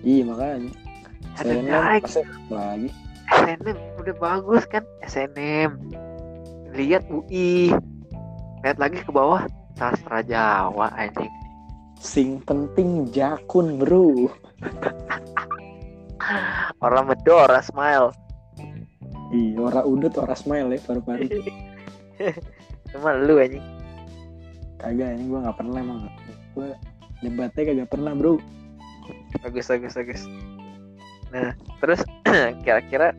Iya makanya. S N M pasti lagi. S N M udah bagus kan, S N M. Lihat U I, lihat lagi ke bawah sastra Jawa anjing. Sing penting jakun bro. Orang Medora smile. Iya, ora udut, ora smile ya, baru-baru. Cuma lu anjing. Kagak, anjing gue gak pernah emang. Gue debatnya kagak pernah, bro. Bagus, bagus, bagus. Nah, terus kira-kira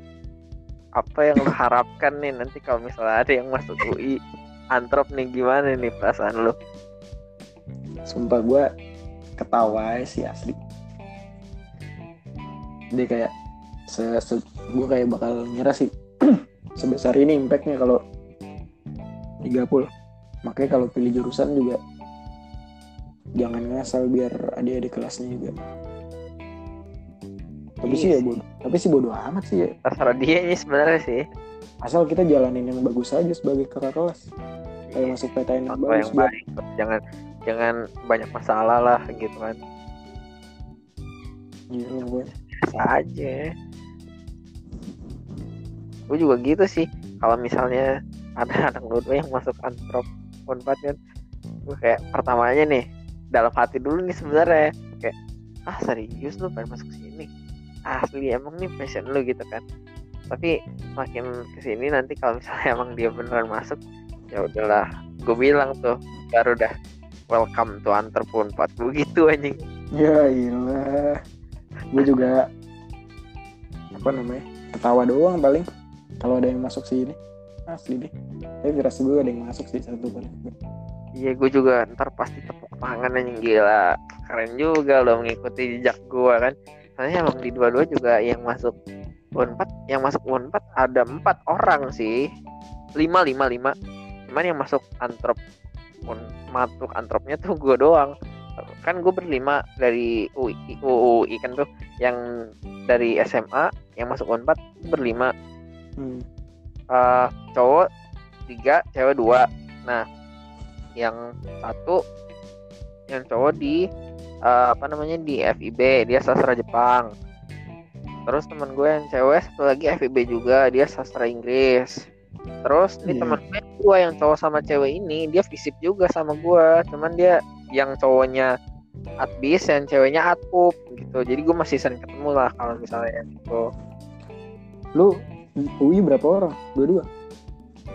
apa yang lu harapkan nih nanti kalau misalnya ada yang masuk U I antrop nih, gimana nih perasaan lu? Sumpah gue ketawa sih asli. Dia kayak Se, se, gue kayak bakal ngira sih sebesar ini impactnya kalau di Gapul. Makanya kalau pilih jurusan juga jangan ngasal biar adik-adik kelasnya juga. Tapi yes. sih ya bodoh, tapi sih bodoh amat sih ya. Terserah dia ini sebenarnya sih. Asal kita jalanin yang bagus aja sebagai kakak kelas. Ayo masuk P T N yang bagus, baik. Jangan jangan banyak masalah lah gitu kan. Iya gue aja. Gue juga gitu sih. Kalau misalnya ada anak gue yang masuk Antrop Unpad kan, gue kayak pertamanya nih dalam hati dulu nih sebenarnya kayak ah serius lu pengen masuk sini, asli emang nih passion lu gitu kan. Tapi makin kesini nanti kalau misalnya emang dia beneran masuk, ya udahlah, gue bilang tuh baru dah welcome to Antrop Unpad gue gitu anjing. Ya ilah, gue juga apa namanya ketawa doang paling kalau ada yang masuk sini. Asli deh, tapi berasa gue ada yang masuk sih satu kali. Iya gue juga ntar pasti tepuk tangan yang gila. Keren juga lo mengikuti jejak gue kan. Soalnya emang di dua-dua juga yang masuk U N P A D, yang masuk U N P A D ada empat orang sih, lima lima lima. Cuman yang masuk antrop pun masuk antropnya tuh gue doang. Kan gue berlima dari U I kan tuh, yang dari S M A yang masuk U N P A D berlima. Hmm. Uh, cowok tiga, cewek dua. Nah, yang satu yang cowok di uh, apa namanya di F I B, dia sastra Jepang. Terus teman gue yang cewek satu lagi F I B juga, dia sastra Inggris. Terus yeah. Nih teman gue yang cowok sama cewek ini, dia FISIP juga sama gue, cuman dia yang cowoknya Atbis, yang ceweknya Atpup gitu. Jadi gue masih sering ketemu lah kalau misalnya gitu. Lu U I berapa orang? Dua-dua?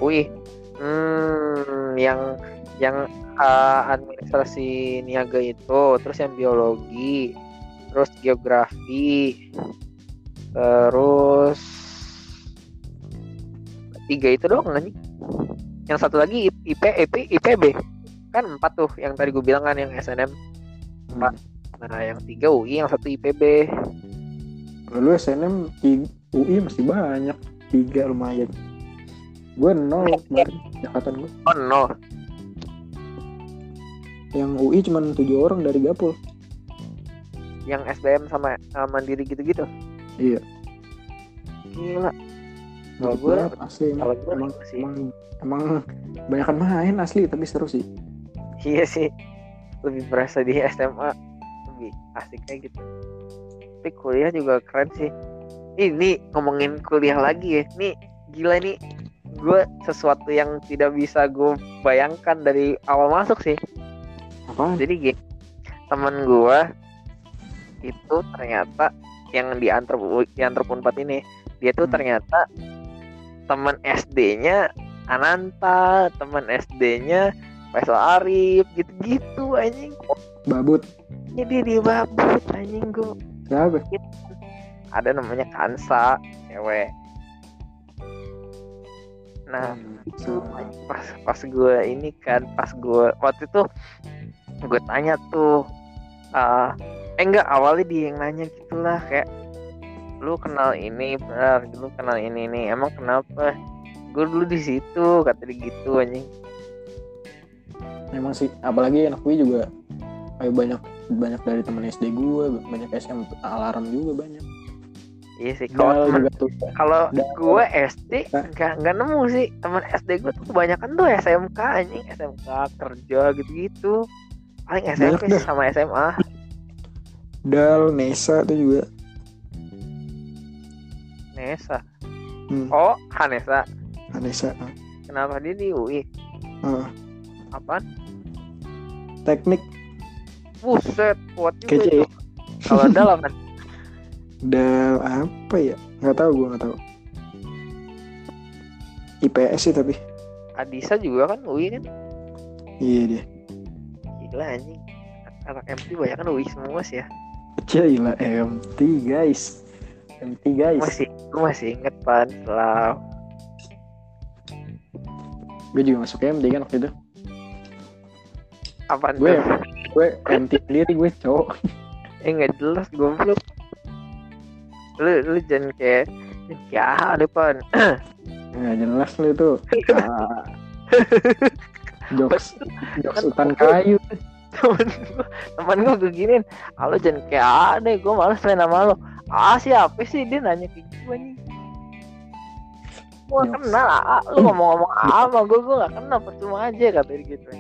U I? Hmm, yang yang uh, administrasi niaga itu, terus yang biologi, terus geografi, terus tiga itu doang nggak nih? Yang satu lagi I P, I P, I T B kan empat tuh, yang tadi gue bilang kan yang S N M empat. Nah yang tiga U I, yang satu I P B. Lalu S N M tiga, U I masih banyak, tiga lumayan. Gue nol kemarin, angkatan gue. Oh nol. Yang U I cuma tujuh orang dari Gapul. Yang S B M sama uh, Mandiri gitu-gitu. Iya. Gila. Kalau gue asli emang, emang, emang, emang banyakan main asli, tapi seru sih. Iya sih. Lebih berasa di S M A, lebih asiknya gitu. Tapi kuliah juga keren sih. Ini ngomongin kuliah lagi ya. Nih gila nih, gue sesuatu yang tidak bisa gue bayangkan dari awal masuk sih. Apa? Jadi gini, temen gue itu ternyata yang di Antrop di Antrop Unpad ini, dia tuh hmm. ternyata temen S D-nya Ananta, temen S D-nya Faisal Arif, gitu-gitu anjing. Babut. Jadi dia babut anjing gue. Kenapa? Ada namanya Kansa, cewek. Nah itu pas pas gue ini kan, pas gue waktu itu gue tanya tuh, uh, eh enggak awalnya dia yang nanya gitulah kayak, lu kenal ini benar, lu kenal ini nih, emang kenapa? Gue dulu di situ kata dia gitu anjing. Emang sih, apalagi anak gue juga, ayo banyak banyak dari teman S D gue, banyak S M alarm juga banyak. Iya sih, kalau kalau gue S D nggak nggak nemu sih teman S D gue tuh kebanyakan tuh S M K anjing, S M K kerja gitu-gitu, paling S M P sih sama S M A. Dal, Nesa tuh juga. Nesa. Hmm. Oh, Hanesa. Hanesa. Kenapa dia di U I? Uh. Apaan? Teknik. Buset, kuat juga. Kalau dalam kan. Dal apa ya? Nggak tahu, gue nggak tahu. I P S sih tapi. Adisa juga kan U I kan? Iya dia. Gila anjing. Anak M T banyak kan U I semua sih ya. Gila M T guys. M T guys. Masih, gue masih inget pan lah. Gue juga masuk M T kan waktu itu. Apaan gue? Gue M T sendiri gue cowok. Eh nggak jelas goblok. Lu, lu jangan kayak ya depan nggak jelas lu tuh ah. Jokes jokes hutan kayu. Temen gue, temen gue beginin, ah, lu jangan kayak ah deh, gue males main sama lu. Ah siapa sih dia nanya kayak gue nih. Gue kenal lah, lu ngomong-ngomong sama gue, gue gak kenal, percuma aja katanya gitu.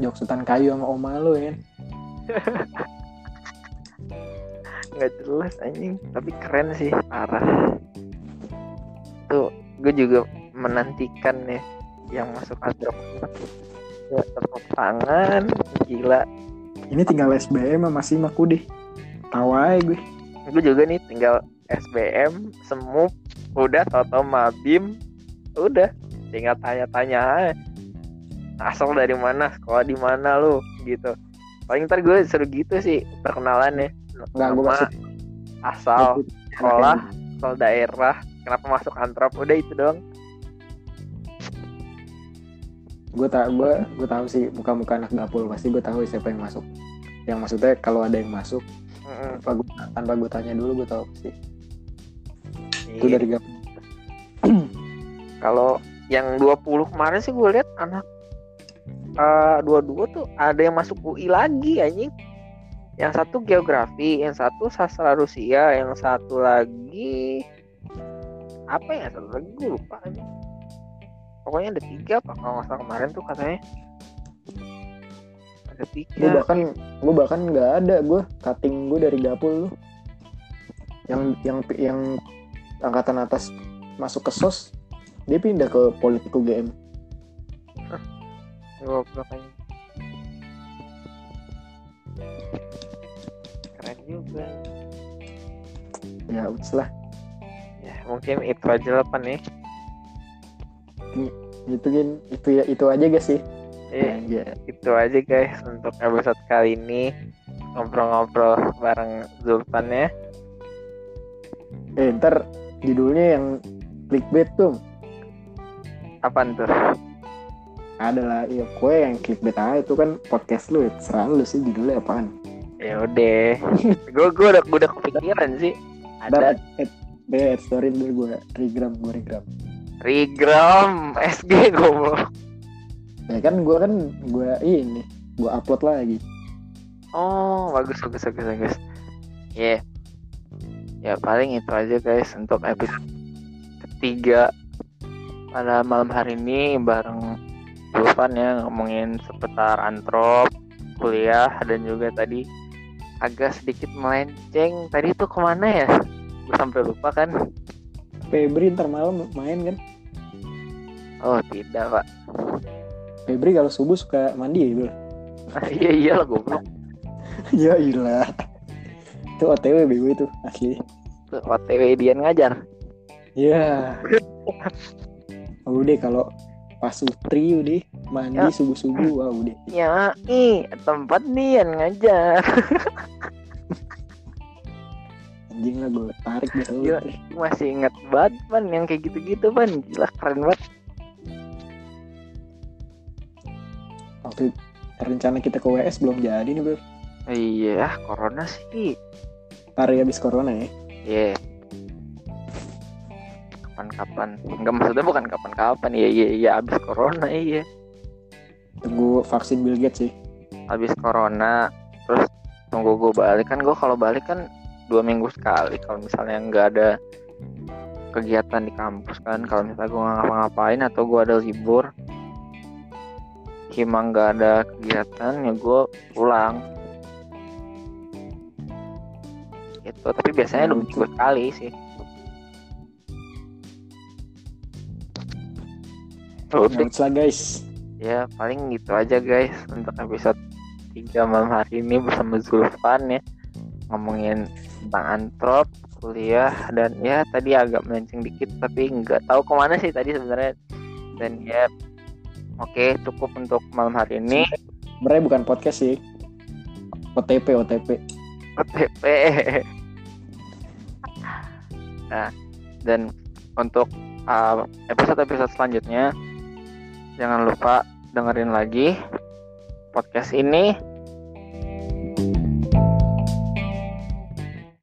Jok setan kayu sama oma lu ya. Gak jelas anjing, tapi keren sih, parah. Tuh, gue juga menantikan nih yang masuk Antrop. Gue tepuk tangan, gila. Ini tinggal S B M sama Simak deh. Tawa aja gue. Gue juga nih tinggal S B M, Semup, udah tau-tau Mabim, udah tinggal tanya-tanya aja. Asal dari mana, sekolah di mana lu gitu. Paling ntar gue seru gitu sih perkenalannya. Nggak, gue masuk asal sekolah, asal daerah, kenapa masuk Antrop, udah itu doang. Gue tak gue gue tahu sih muka-muka anak Gapul, pasti gue tahu siapa yang masuk. Yang maksudnya kalau ada yang masuk Mm-mm. tanpa gue tanpa gue tanya dulu gue tahu pasti. Itu dari Gapul. Kalau yang dua puluh kemarin sih gue lihat anak uh, dua puluh dua tuh ada yang masuk U I lagi anjing. Yang satu geografi, yang satu sastra Rusia, yang satu lagi apa ya? Satu lagi gue lupa aja. Pokoknya ada tiga apa kalau nggak salah kemarin tuh katanya. Ada tiga. Gue bahkan gue bahkan nggak ada gue cutting gue dari Gapul lu. Yang yang yang angkatan atas masuk ke S O S, dia pindah ke politik U G M. Gue belakangnya. Keren juga. Ya udah lah. Ya mungkin itu aja lah nih. Itu itu ya itu aja guys sih. Iya, ya. Itu aja guys untuk episode kali ini ngobrol-ngobrol bareng Zulfan ya. Eh ntar judulnya yang clickbait tuh. Apaan tuh? Adalah ya kue yang clickbait aja itu kan podcast lu, serah lu sih judulnya apaan. Ya udah. Gue gue udah udah kepikiran sih. Ada eh story dulu gue regram gue regram. Regram S G goblok. Ya kan gue kan gue ini gue upload lagi. Oh bagus bagus bagus bagus. Ya yeah. Ya paling itu aja guys untuk episode ketiga pada malam hari ini bareng Zulfan ya, ngomongin seputar Antrop, kuliah, dan juga tadi agak sedikit melenceng. Tadi tuh kemana ya? Gue sampai lupa kan. Febri ntar malam main kan? Oh tidak pak. Febri kalau subuh suka mandi ya bro? Iya iyalah goblok. Ya iyalah. Itu O T W bego itu asli. Itu O T W dia ngajar. Iya. Yeah. Udah kalau pas sutri udah mandi ya. Subuh subuh wah udah. Ya i tempat dia ngajar. Anjing lah gue tarik gitu. Gila, masih inget banget pan yang kayak gitu-gitu pan, gila keren banget. Waktu rencana kita ke W S belum jadi nih bro. Iya, corona sih. Tarik abis corona ya. Iya. Yeah. Kapan-kapan, enggak maksudnya bukan kapan-kapan, iya iya iya abis corona iya. Tunggu vaksin Bill Gates sih. Abis corona, terus tunggu gue balik kan gue kalau balik kan. Dua minggu sekali kalau misalnya nggak ada kegiatan di kampus kan, kalau misalnya gue nggak ngapa-ngapain atau gue ada libur, emang nggak ada kegiatan ya gue pulang. Itu tapi biasanya dua minggu sekali sih. Terus lah guys. Ya paling gitu aja guys untuk episode tiga malam hari ini bersama Zulfan ya. Ngomongin tentang Antrop, kuliah, dan ya tadi agak melenceng dikit tapi nggak tahu kemana sih tadi sebenarnya. Dan ya oke okay, cukup untuk malam hari ini. Sebenarnya bukan podcast sih, O T P O T P O T P. Nah dan untuk uh, episode-episode selanjutnya jangan lupa dengerin lagi podcast ini.